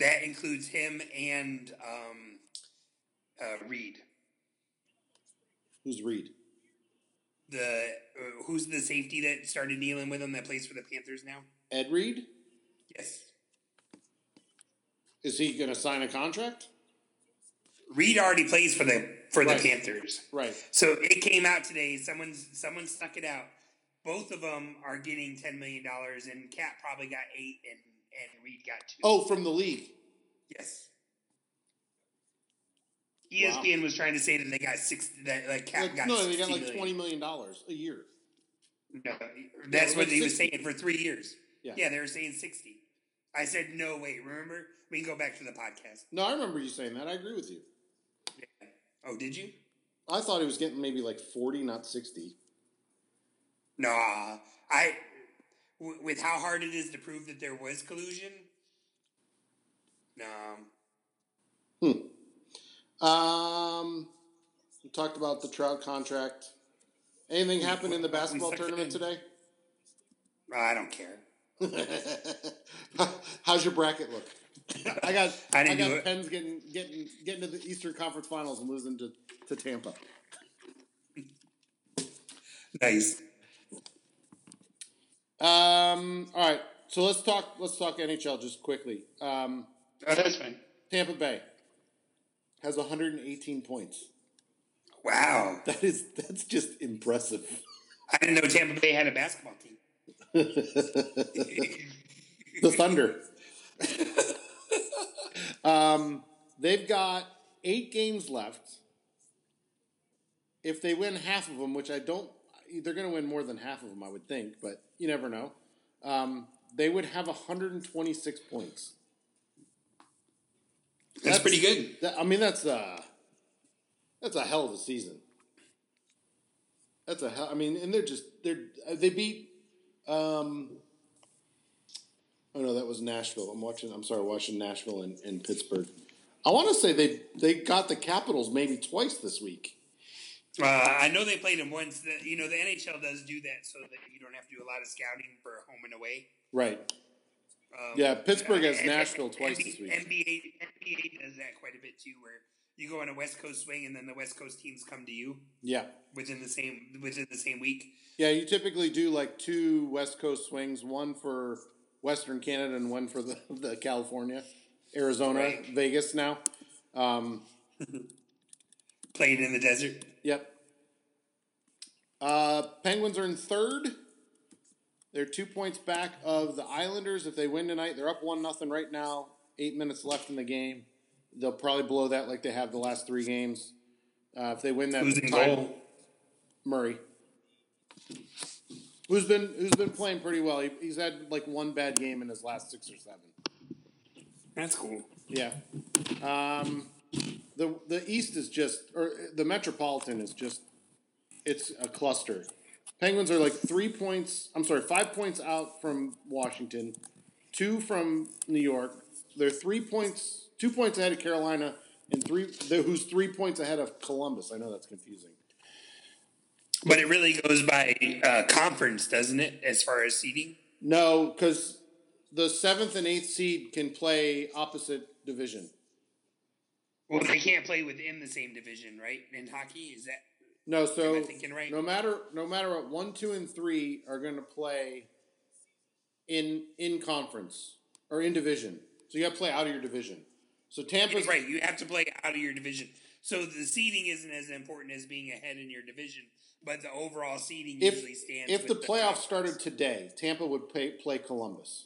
That includes him and um, uh, Reed. Who's Reed? The uh, who's the safety that started kneeling with him that plays for the Panthers now? Ed Reed? Yes. Is he going to sign a contract? Reed already plays for the for right. the Panthers. Right. So it came out today. Someone's someone stuck it out. Both of them are getting ten million dollars, and Cat probably got eight, and, and Reed got two. Oh, from the league? Yes. E S P N wow. was trying to say that they got six. That like Cat like, got no, they got like twenty million dollars a year. No, that's yeah, what like he was saying for three years. Yeah, yeah, they were saying sixty. I said, no, wait, remember? We can go back to the podcast. No, I remember you saying that. I agree with you. Yeah. Oh, did you? I thought he was getting maybe like forty, not sixty. Nah. I, w- with how hard it is to prove that there was collusion, no. Hmm. Um, we talked about the Trout contract. Anything happened in the basketball tournament today? I don't care. How's your bracket look? I got I, I got Pens getting getting getting to the Eastern Conference Finals and losing to, to Tampa. Nice. Um. All right. So let's talk. Let's talk N H L just quickly. Um. Oh, that's fine. Tampa Bay has one hundred eighteen points. Wow. That is that's just impressive. I didn't know Tampa Bay had a basketball team. The Thunder. um, they've got eight games left. If they win half of them, which I don't, they're going to win more than half of them, I would think, but you never know. Um, they would have one hundred twenty-six points. That's, that's pretty good. That, I mean, that's uh, that's a hell of a season. That's a hell. I mean, and they're just they're they beat. Um, oh no, that was Nashville. I'm watching. I'm sorry, watching Nashville and, and Pittsburgh. I want to say they they got the Capitals maybe twice this week. Uh, I know they played them once. The, you know, the N H L does do that so that you don't have to do a lot of scouting for home and away. Right. Um, yeah, Pittsburgh has uh, Nashville and, twice N B A, this week. N B A does that quite a bit too, where you go on a West Coast swing and then the West Coast teams come to you. Yeah. Within the same within the same week. Yeah, you typically do like two West Coast swings, one for Western Canada and one for the, the California, Arizona, right. Vegas now. Um, Playing in the desert. Yep. Uh, Penguins are in third. They're two points back of the Islanders. If they win tonight, they're up one nothing right now. Eight minutes left in the game. They'll probably blow that like they have the last three games. Uh, if they win that, who's in goal? Murray. Who's been who's been playing pretty well. He, he's had like one bad game in his last six or seven. That's cool. Yeah. Um, the the East is just or the Metropolitan is just it's a cluster. Penguins are like three points, I'm sorry, five points out from Washington, two from New York. They're three points, two points ahead of Carolina, and three who's three points ahead of Columbus. I know that's confusing. But it really goes by uh, conference, doesn't it, as far as seeding? No, because the seventh and eighth seed can play opposite division. Well, they can't play within the same division, right? In hockey, is that no? So am I thinking right? no matter no matter what, one, two, and three are going to play in in conference or in division. So you got to play out of your division. So Tampa's right. You have to play out of your division. So the seeding isn't as important as being ahead in your division, but the overall seeding if, usually stands. If the playoffs started today, Tampa would play, play Columbus.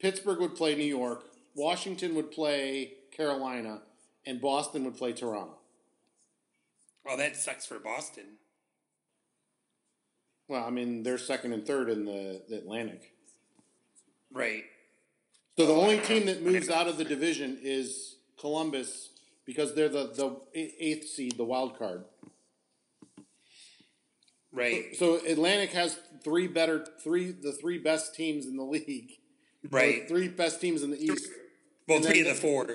Pittsburgh would play New York. Washington would play Carolina. And Boston would play Toronto. Oh, that sucks for Boston. Well, I mean, they're second and third in the, the Atlantic. Right. So the only team that moves out of the division is Columbus because they're the, the eighth seed, the wild card. Right. So Atlantic has three better three the three best teams in the league. Right. Three best teams in the East. Well, three of the four.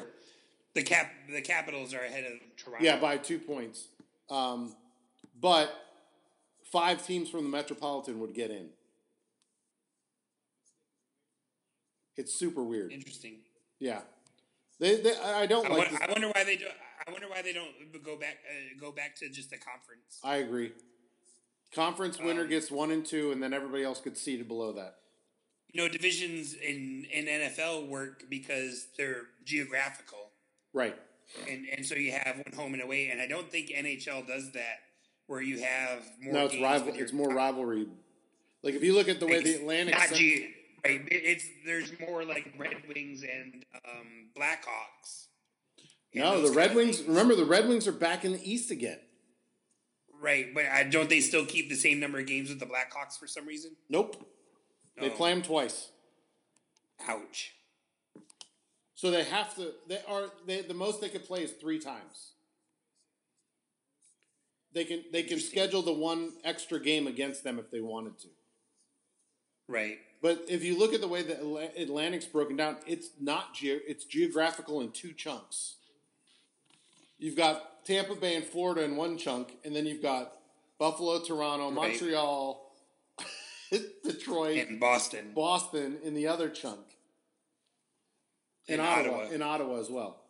The cap the Capitals are ahead of Toronto. Yeah, by two points. Um, but five teams from the Metropolitan would get in. It's super weird. Interesting. Yeah, they. they I don't I like. Wonder, I wonder why they do. I wonder why they don't go back. Uh, go back to just the conference. I agree. Conference winner um, gets one and two, and then everybody else gets seated below that. You know, divisions in, in N F L work because they're geographical, right? And and so you have one home and away, and I don't think N H L does that, where you have more. No, it's rival. It's more rivalry. Like if you look at the way the Atlantic. Not Sun- ge- Right, it's there's more like Red Wings and um, Blackhawks. No, the Red Wings. Remember, the Red Wings are back in the East again. Right, but I, don't they still keep the same number of games with the Blackhawks for some reason? Nope, no. They play them twice. Ouch. So they have to. They are they, the most they could play is three times. They can they can schedule the one extra game against them if they wanted to. Right. But if you look at the way the Atlantic's broken down, it's not ge- it's geographical in two chunks. You've got Tampa Bay and Florida in one chunk, and then you've got Buffalo, Toronto, Montreal, right. Detroit, and Boston. Boston in the other chunk. And, and Ottawa. Ottawa. In Ottawa as well.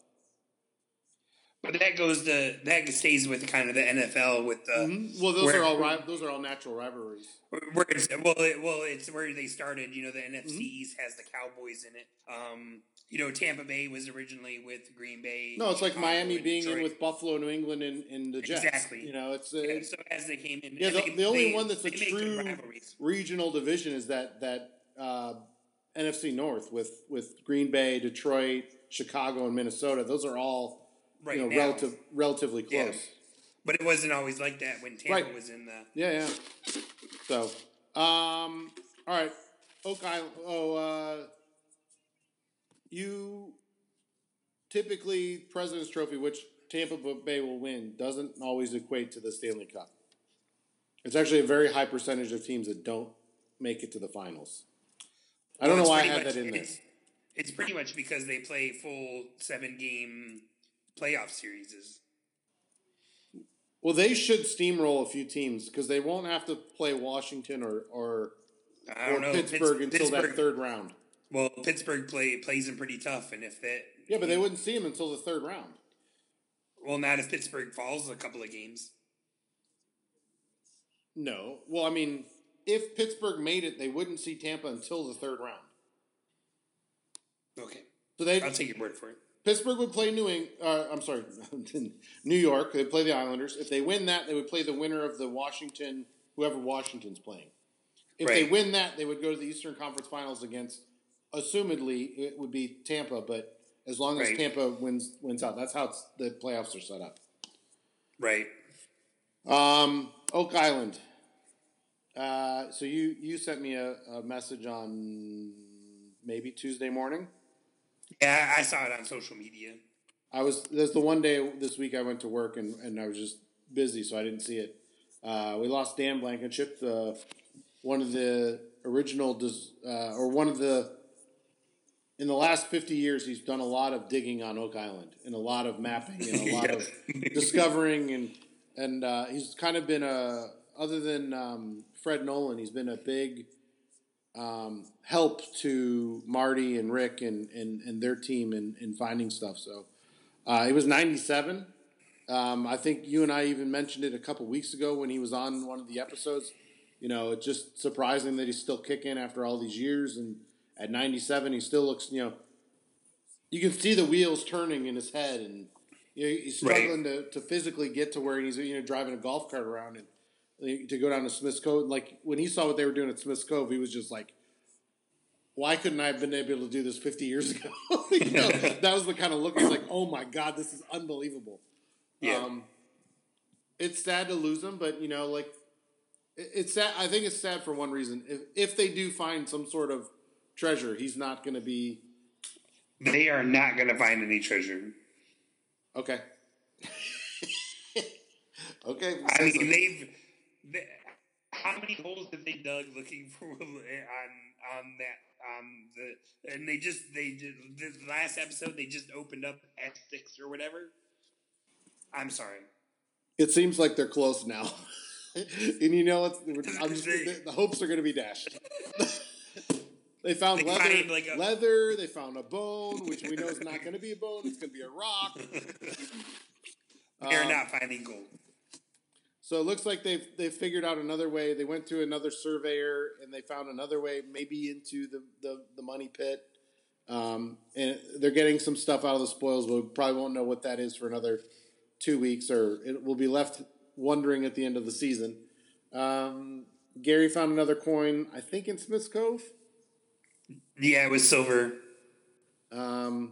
But that goes to that stays with kind of the N F L with the mm-hmm. well those where, are all ri- those are all natural rivalries. Where it's, well, it, well, it's where they started. You know, the N F C mm-hmm. East has the Cowboys in it. Um, you know, Tampa Bay was originally with Green Bay. No, it's Chicago, like Miami being Detroit. In with Buffalo, New England, and, and the Jets. Exactly. You know, it's uh, yeah, so as they came in. Yeah, the, they, the only they, one that's a true regional division is that that uh, N F C North with with Green Bay, Detroit, Chicago, and Minnesota. Those are all. Right, you know, relative, relatively close. Yeah. But it wasn't always like that when Tampa right. was in the... Yeah, yeah. So, um, all right. Oak Island. Oh, uh, you typically, President's Trophy, which Tampa Bay will win, doesn't always equate to the Stanley Cup. It's actually a very high percentage of teams that don't make it to the finals. I don't well, know why I had much, that in there. It's, it's pretty much because they play full seven-game... playoff series is well. They should steamroll a few teams because they won't have to play Washington or or, I don't or know, Pittsburgh Pitts, until Pittsburgh. that third round. Well, Pittsburgh play plays them pretty tough, and if that yeah, but they know, wouldn't see them until the third round. Well, not if Pittsburgh falls a couple of games. No, well, I mean, if Pittsburgh made it, they wouldn't see Tampa until the third round. Okay, so they I'll take your word for it. Pittsburgh would play New England, uh, I'm sorry, New York. They'd play the Islanders. If they win that, they would play the winner of the Washington, whoever Washington's playing. If right. they win that, they would go to the Eastern Conference Finals against, assumedly, it would be Tampa, but as long right. as Tampa wins wins out. That's how it's, the playoffs are set up. Right. Um, Oak Island. Uh, so you, you sent me a, a message on maybe Tuesday morning. Yeah, I saw it on social media. I was there's the one day this week I went to work and, and I was just busy, so I didn't see it. Uh, we lost Dan Blankenship, the one of the original uh, or one of the in the last fifty years he's done a lot of digging on Oak Island and a lot of mapping and a lot of discovering and and uh, he's kind of been a other than um, Fred Nolan, he's been a big. Um, help to Marty and Rick and, and, and their team in, in finding stuff. So uh, it was ninety-seven. Um, I think you and I even mentioned it a couple weeks ago when he was on one of the episodes. You know, it's just surprising that he's still kicking after all these years. And at ninety-seven, he still looks, you know, you can see the wheels turning in his head. And, You know, he's struggling right. to, to physically get to where he's, you know, driving a golf cart around and to go down to Smith's Cove. Like, when he saw what they were doing at Smith's Cove, he was just like, why couldn't I have been able to do this fifty years ago? You know, that was the kind of look. It's like, oh, my God, this is unbelievable. Yeah. Um, it's sad to lose him, but, you know, like, it, it's sad. I think it's sad for one reason. If, if they do find some sort of treasure, he's not going to be... They are not going to find any treasure. Okay. Okay. I mean, something. they've... They, how many holes have they dug looking for on on that on the? And they just they did this last episode. They just opened up S six or whatever. I'm sorry. It seems like they're close now, and you know it's, I'm just, they, the, the hopes are going to be dashed. They found they leather, like a, leather. They found a bone, which we know is not going to be a bone. It's going to be a rock. They're um, not finding gold. So it looks like they've they've figured out another way. They went to another surveyor and they found another way, maybe into the, the, the money pit. Um, and they're getting some stuff out of the spoils, but we probably won't know what that is for another two weeks, or it will be left wondering at the end of the season. Um, Gary found another coin, I think, in Smith's Cove. Yeah, it was silver. Um,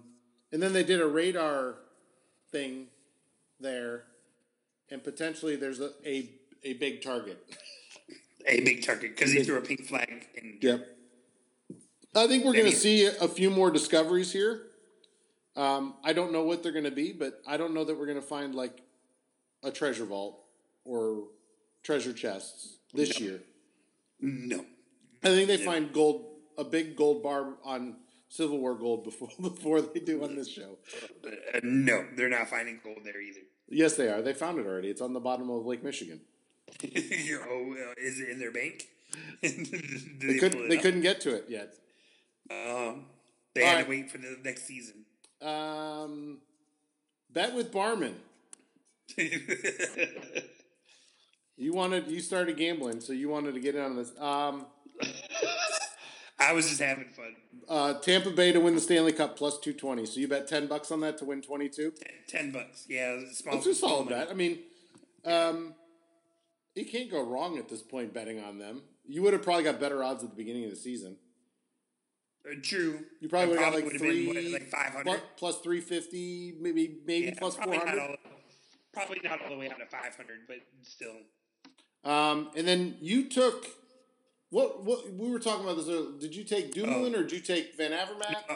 and then they did a radar thing there. And potentially there's a, a, a big target. A big target, because he threw a pink flag. In. Yep. I think we're going to see a few more discoveries here. Um, I don't know what they're going to be, but I don't know that we're going to find, like, a treasure vault or treasure chests this no. year. No. I think they no. find gold, a big gold bar on Civil War gold before, before they do on this show. Uh, no, they're not finding gold there either. Yes, they are. They found it already. It's on the bottom of Lake Michigan. Oh, is it in their bank? they, they, couldn't, they couldn't get to it yet. Um, they All had right. to wait for the next season. Um, bet with Barman. you wanted. You started gambling, so you wanted to get in on this. Um, I was just having fun. Uh, Tampa Bay to win the Stanley Cup plus two twenty. So you bet ten bucks on that to win twenty-two? ten bucks. Yeah. Let's just solve that. I mean, um, you can't go wrong at this point betting on them. You would have probably got better odds at the beginning of the season. Uh, true. You probably would have got like, three, been, what, like five hundred. Plus, plus three fifty, maybe maybe yeah, plus probably four hundred. Not all, probably not all the way out to five hundred, but still. Um, and then you took... What what we were talking about this earlier. Did you take Dumoulin oh. or did you take Van Avermaet? No,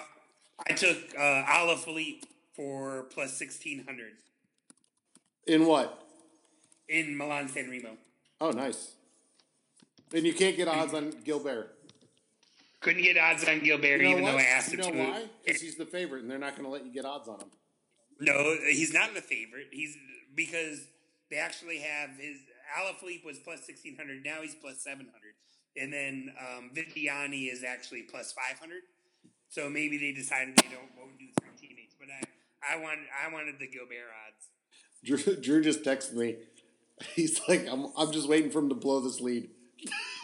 I took uh, Alaphilippe for plus sixteen hundred. In what? In Milan-San Remo. Oh, nice. And you can't get odds on Gilbert. Couldn't get odds on Gilbert, you know even what? though I asked him to. You know why? Because he's the favorite, and they're not going to let you get odds on him. No, he's not the favorite. He's because they actually have his Alaphilippe was plus sixteen hundred. Now he's plus seven hundred. And then um, Viviani is actually plus five hundred. So maybe they decided they don't won't do three teammates. But I, I, wanted, I wanted the Gilbert odds. Drew, Drew just texted me. He's like, I'm I'm just waiting for him to blow this lead.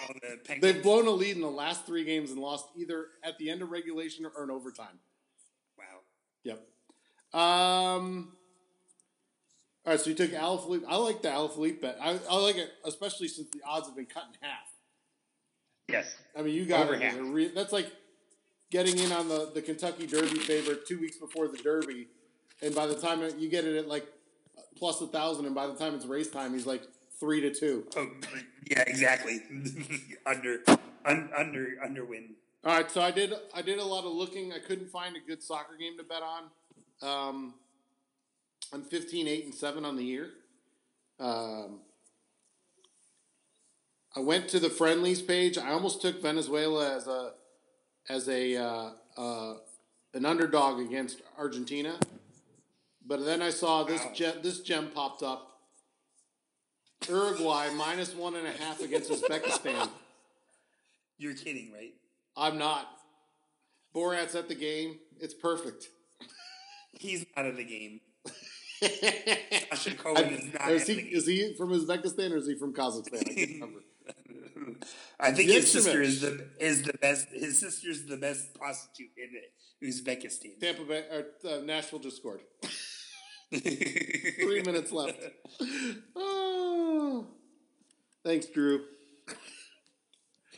Oh, the They've blown a lead in the last three games and lost either at the end of regulation or in overtime. Wow. Yep. Um... All right, so you took Alaphilippe. I like the Alaphilippe bet. I, I like it, especially since the odds have been cut in half. Yes. I mean, you got it. Re- that's like getting in on the, the Kentucky Derby favorite two weeks before the Derby. And by the time it, you get it at like plus a thousand, and by the time it's race time, he's like three to two. Oh, yeah, exactly. under, un, under, under win. All right. So I did, I did a lot of looking. I couldn't find a good soccer game to bet on. Um, I'm fifteen, eight and seven on the year. Um, I went to the friendlies page. I almost took Venezuela as a as a uh, uh, an underdog against Argentina, but then I saw this wow. gem, this gem popped up. Uruguay minus one and a half against Uzbekistan. You're kidding, right? I'm not. Borat's at the game. It's perfect. He's out of the game. Sasha Cohen I, is not is he, the game. Is he from Uzbekistan or is he from Kazakhstan? I can't remember. I think his sister is the is the best. His sister's the best prostitute in Uzbekistan. Tampa Bay, or, uh, Nashville just scored. Three minutes left. Oh. Thanks, Drew.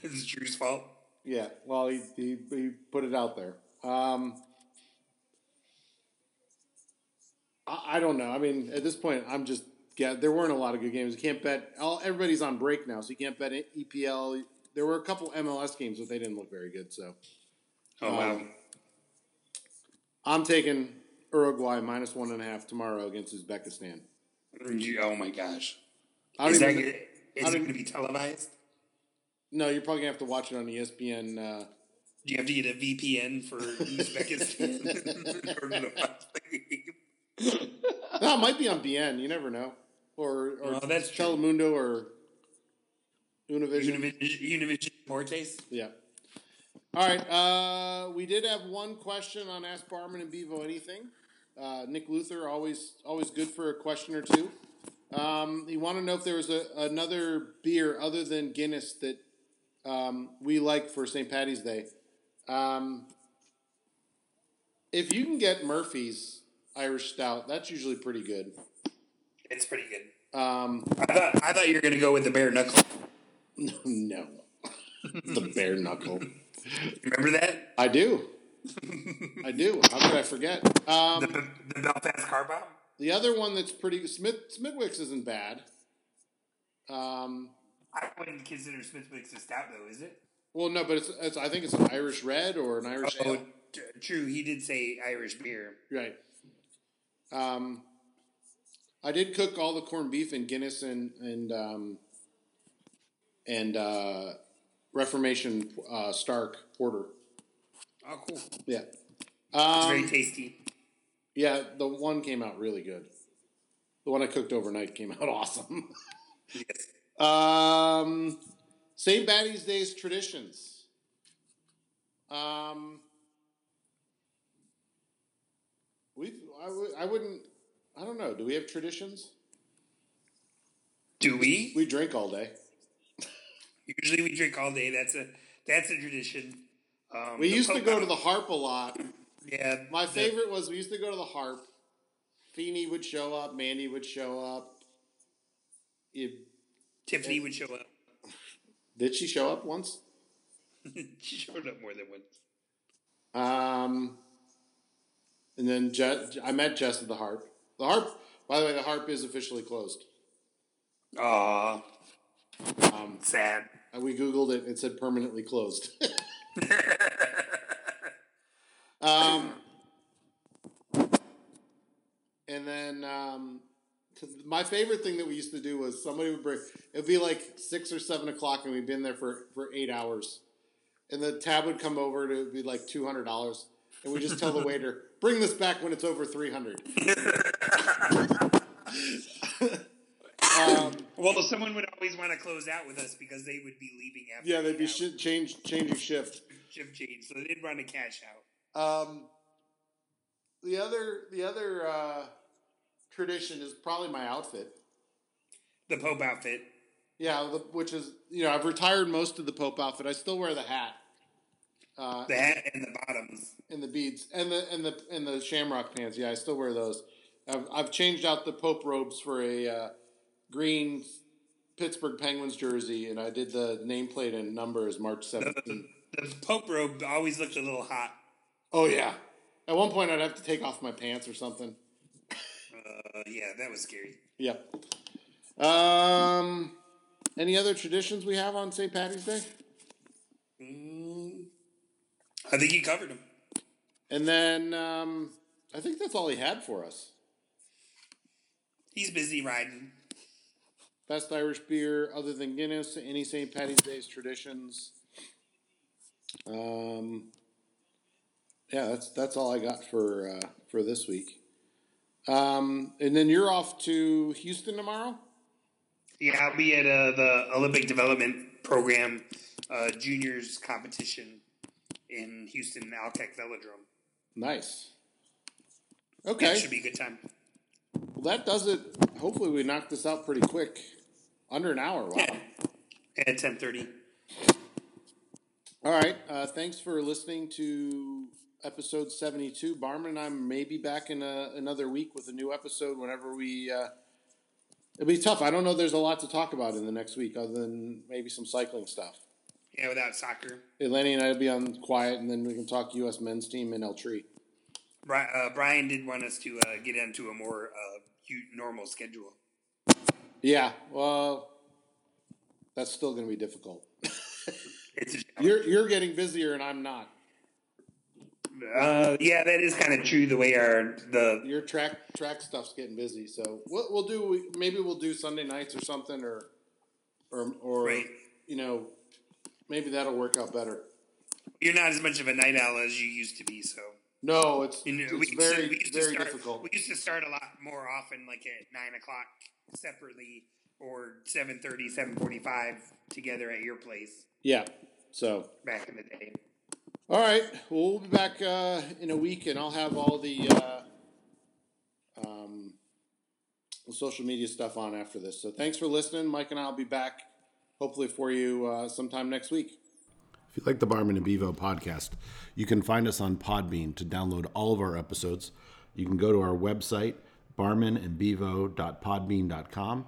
It's Drew's fault. Yeah, well, he he, he put it out there. Um, I, I don't know. I mean, at this point, I'm just yeah, there weren't a lot of good games. You can't bet. All, everybody's on break now, so you can't bet E P L. There were a couple M L S games, but they didn't look very good. So, oh wow. Um, I'm taking Uruguay minus one and a half tomorrow against Uzbekistan. You, oh my gosh! I is that even, is it going to be televised? No, you're probably going to have to watch it on E S P N. Uh, Do you have to get a V P N for Uzbekistan? in order to watch the game? No, it might be on B N. You never know. Or, or no, that's Telemundo or Univision. Univision, Univision Mortes? Yeah. All right. Uh, we did have one question on Ask Barman and Bevo Anything. Uh, Nick Luther, always always good for a question or two. Um, he wanted to know if there was a, another beer other than Guinness that um, we like for Saint Patty's Day. Um, if you can get Murphy's Irish Stout, that's usually pretty good. It's pretty good. Um, I thought I thought you were going to go with the bare knuckle. No, the bare knuckle. Remember that? I do. I do. How could I forget? Um, the, the Belfast Car Bomb. The other one that's pretty Smith Smithwick's isn't bad. Um, I wouldn't consider Smithwick's a stout, though, is it? Well, no, but it's, it's I think it's an Irish red or an Irish oh, ale. T- true, he did say Irish beer, right? Um, I did cook all the corned beef in Guinness and and um, and uh, Reformation uh, Stark Porter. Oh, cool! Yeah, um, it's very tasty. Yeah, the one came out really good. The one I cooked overnight came out awesome. Yes. Um, Saint Patty's Day's traditions. Um, we I, w- I wouldn't. I don't know. Do we have traditions? Do we? We drink all day. Usually, we drink all day. That's a that's a tradition. Um, we used to go to the Harp a lot. Yeah, my favorite the, was we used to go to the Harp. Feeney would show up. Mandy would show up. It, Tiffany it, would show up. Did she show up once? She showed up more than once. Um, and then Je- I met Jess at the Harp. The Harp, by the way, the Harp is officially closed. Aw. Um, sad. We Googled it. It said permanently closed. Um, and then, um, my favorite thing that we used to do was somebody would bring, it'd be like six or seven o'clock and we'd been there for, for eight hours and the tab would come over to be like two hundred dollars and we just tell the waiter, bring this back when it's over three hundred. um, well, someone would always want to close out with us because they would be leaving after. Yeah. They'd be sh- change, changing shift. Shift change. So they'd run a cash out. Um, the other, the other, uh, tradition is probably my outfit. The Pope outfit. Yeah. The, which is, you know, I've retired most of the Pope outfit. I still wear the hat, uh, the hat and the bottoms and the beads and the, and the, and the shamrock pants. Yeah. I still wear those. I've, I've changed out the Pope robes for a, uh, green Pittsburgh Penguins jersey. And I did the nameplate and number is March seventeenth. The, the, the Pope robe always looked a little hot. Oh, yeah. At one point, I'd have to take off my pants or something. Uh, yeah, that was scary. Yeah. Um, any other traditions we have on Saint Patty's Day? Mm, I think he covered them. And then um, I think that's all he had for us. He's busy riding. Best Irish beer other than Guinness, any Saint Patty's Day's traditions. Um... Yeah, that's that's all I got for uh, for this week. Um, and then you're off to Houston tomorrow? Yeah, I'll be at uh, the Olympic Development Program uh, Juniors competition in Houston, Altec Velodrome. Nice. Okay. That should be a good time. Well, that does it. Hopefully we knocked this out pretty quick. Under an hour, wow. Yeah. At ten thirty. All right. Uh, thanks for listening to episode seventy-two. Barman and I may be back in a, another week with a new episode whenever we uh, – it'll be tough. I don't know there's a lot to talk about in the next week other than maybe some cycling stuff. Yeah, without soccer. Atlanta and I will be on quiet, and then we can talk U S men's team and El Tri. Uh, Brian did want us to uh, get into a more uh, normal schedule. Yeah, well, that's still going to be difficult. It's a challenge. You're you're getting busier, and I'm not. Uh, yeah, that is kind of true. The way our the your track track stuff's getting busy, so we'll we'll do maybe we'll do Sunday nights or something, or or or right. you know, maybe that'll work out better. You're not as much of a night owl as you used to be, so no, it's, you know, it's we very to, we used very to start, difficult. We used to start a lot more often, like at nine o'clock separately, or seven thirty, seven forty-five together at your place. Yeah, so back in the day. All right. Well, we'll be back uh, in a week, and I'll have all the uh, um, social media stuff on after this. So thanks for listening. Mike and I will be back, hopefully, for you uh, sometime next week. If you like the Barman and Bevo podcast, you can find us on Podbean to download all of our episodes. You can go to our website, barman and bevo dot podbean dot com.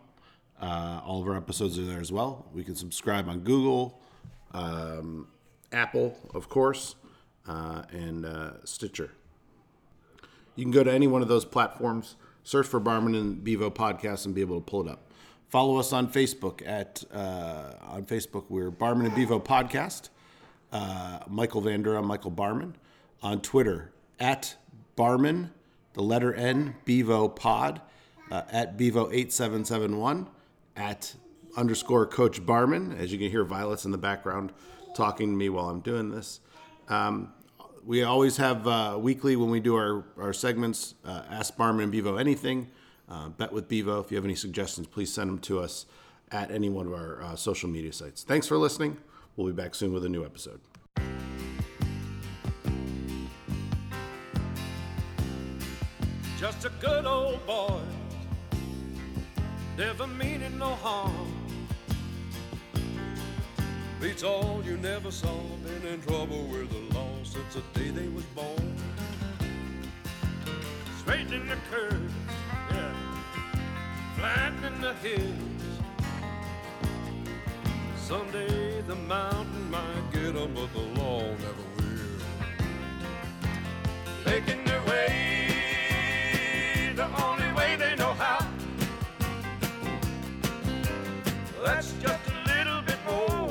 Uh, all of our episodes are there as well. We can subscribe on Google, um Apple, of course, uh, and uh, Stitcher. You can go to any one of those platforms, search for Barman and Bevo Podcast, and be able to pull it up. Follow us on Facebook. At uh, on Facebook, we're Barman and Bevo Podcast. Uh, Michael Van Dura, Michael Barman. On Twitter, at Barman, the letter N, Bevo Pod, uh, at Bevo eight seven seven one, at underscore Coach Barman. As you can hear, Violet's in the background talking to me while I'm doing this. Um, we always have uh, weekly when we do our, our segments, uh, Ask Barman and Bevo Anything, uh, Bet with Bevo. If you have any suggestions, please send them to us at any one of our uh, social media sites. Thanks for listening. We'll be back soon with a new episode. Just a good old boy, never meaning no harm. Beats all you never saw, been in trouble with the law since the day they was born. Straightening the curves, yeah, flattening the hills. Someday the mountain might get them, but the law never will. Making their way, the only way they know how. That's just a little bit more.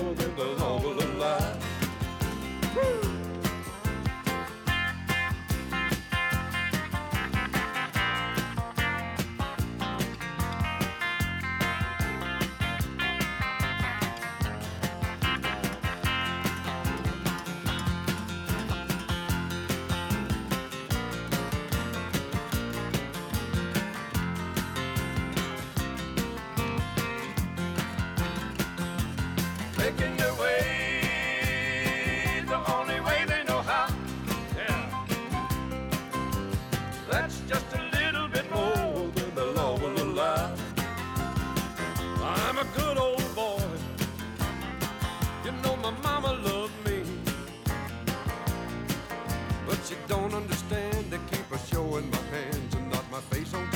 She don't understand, they keep her showing my hands and not my face on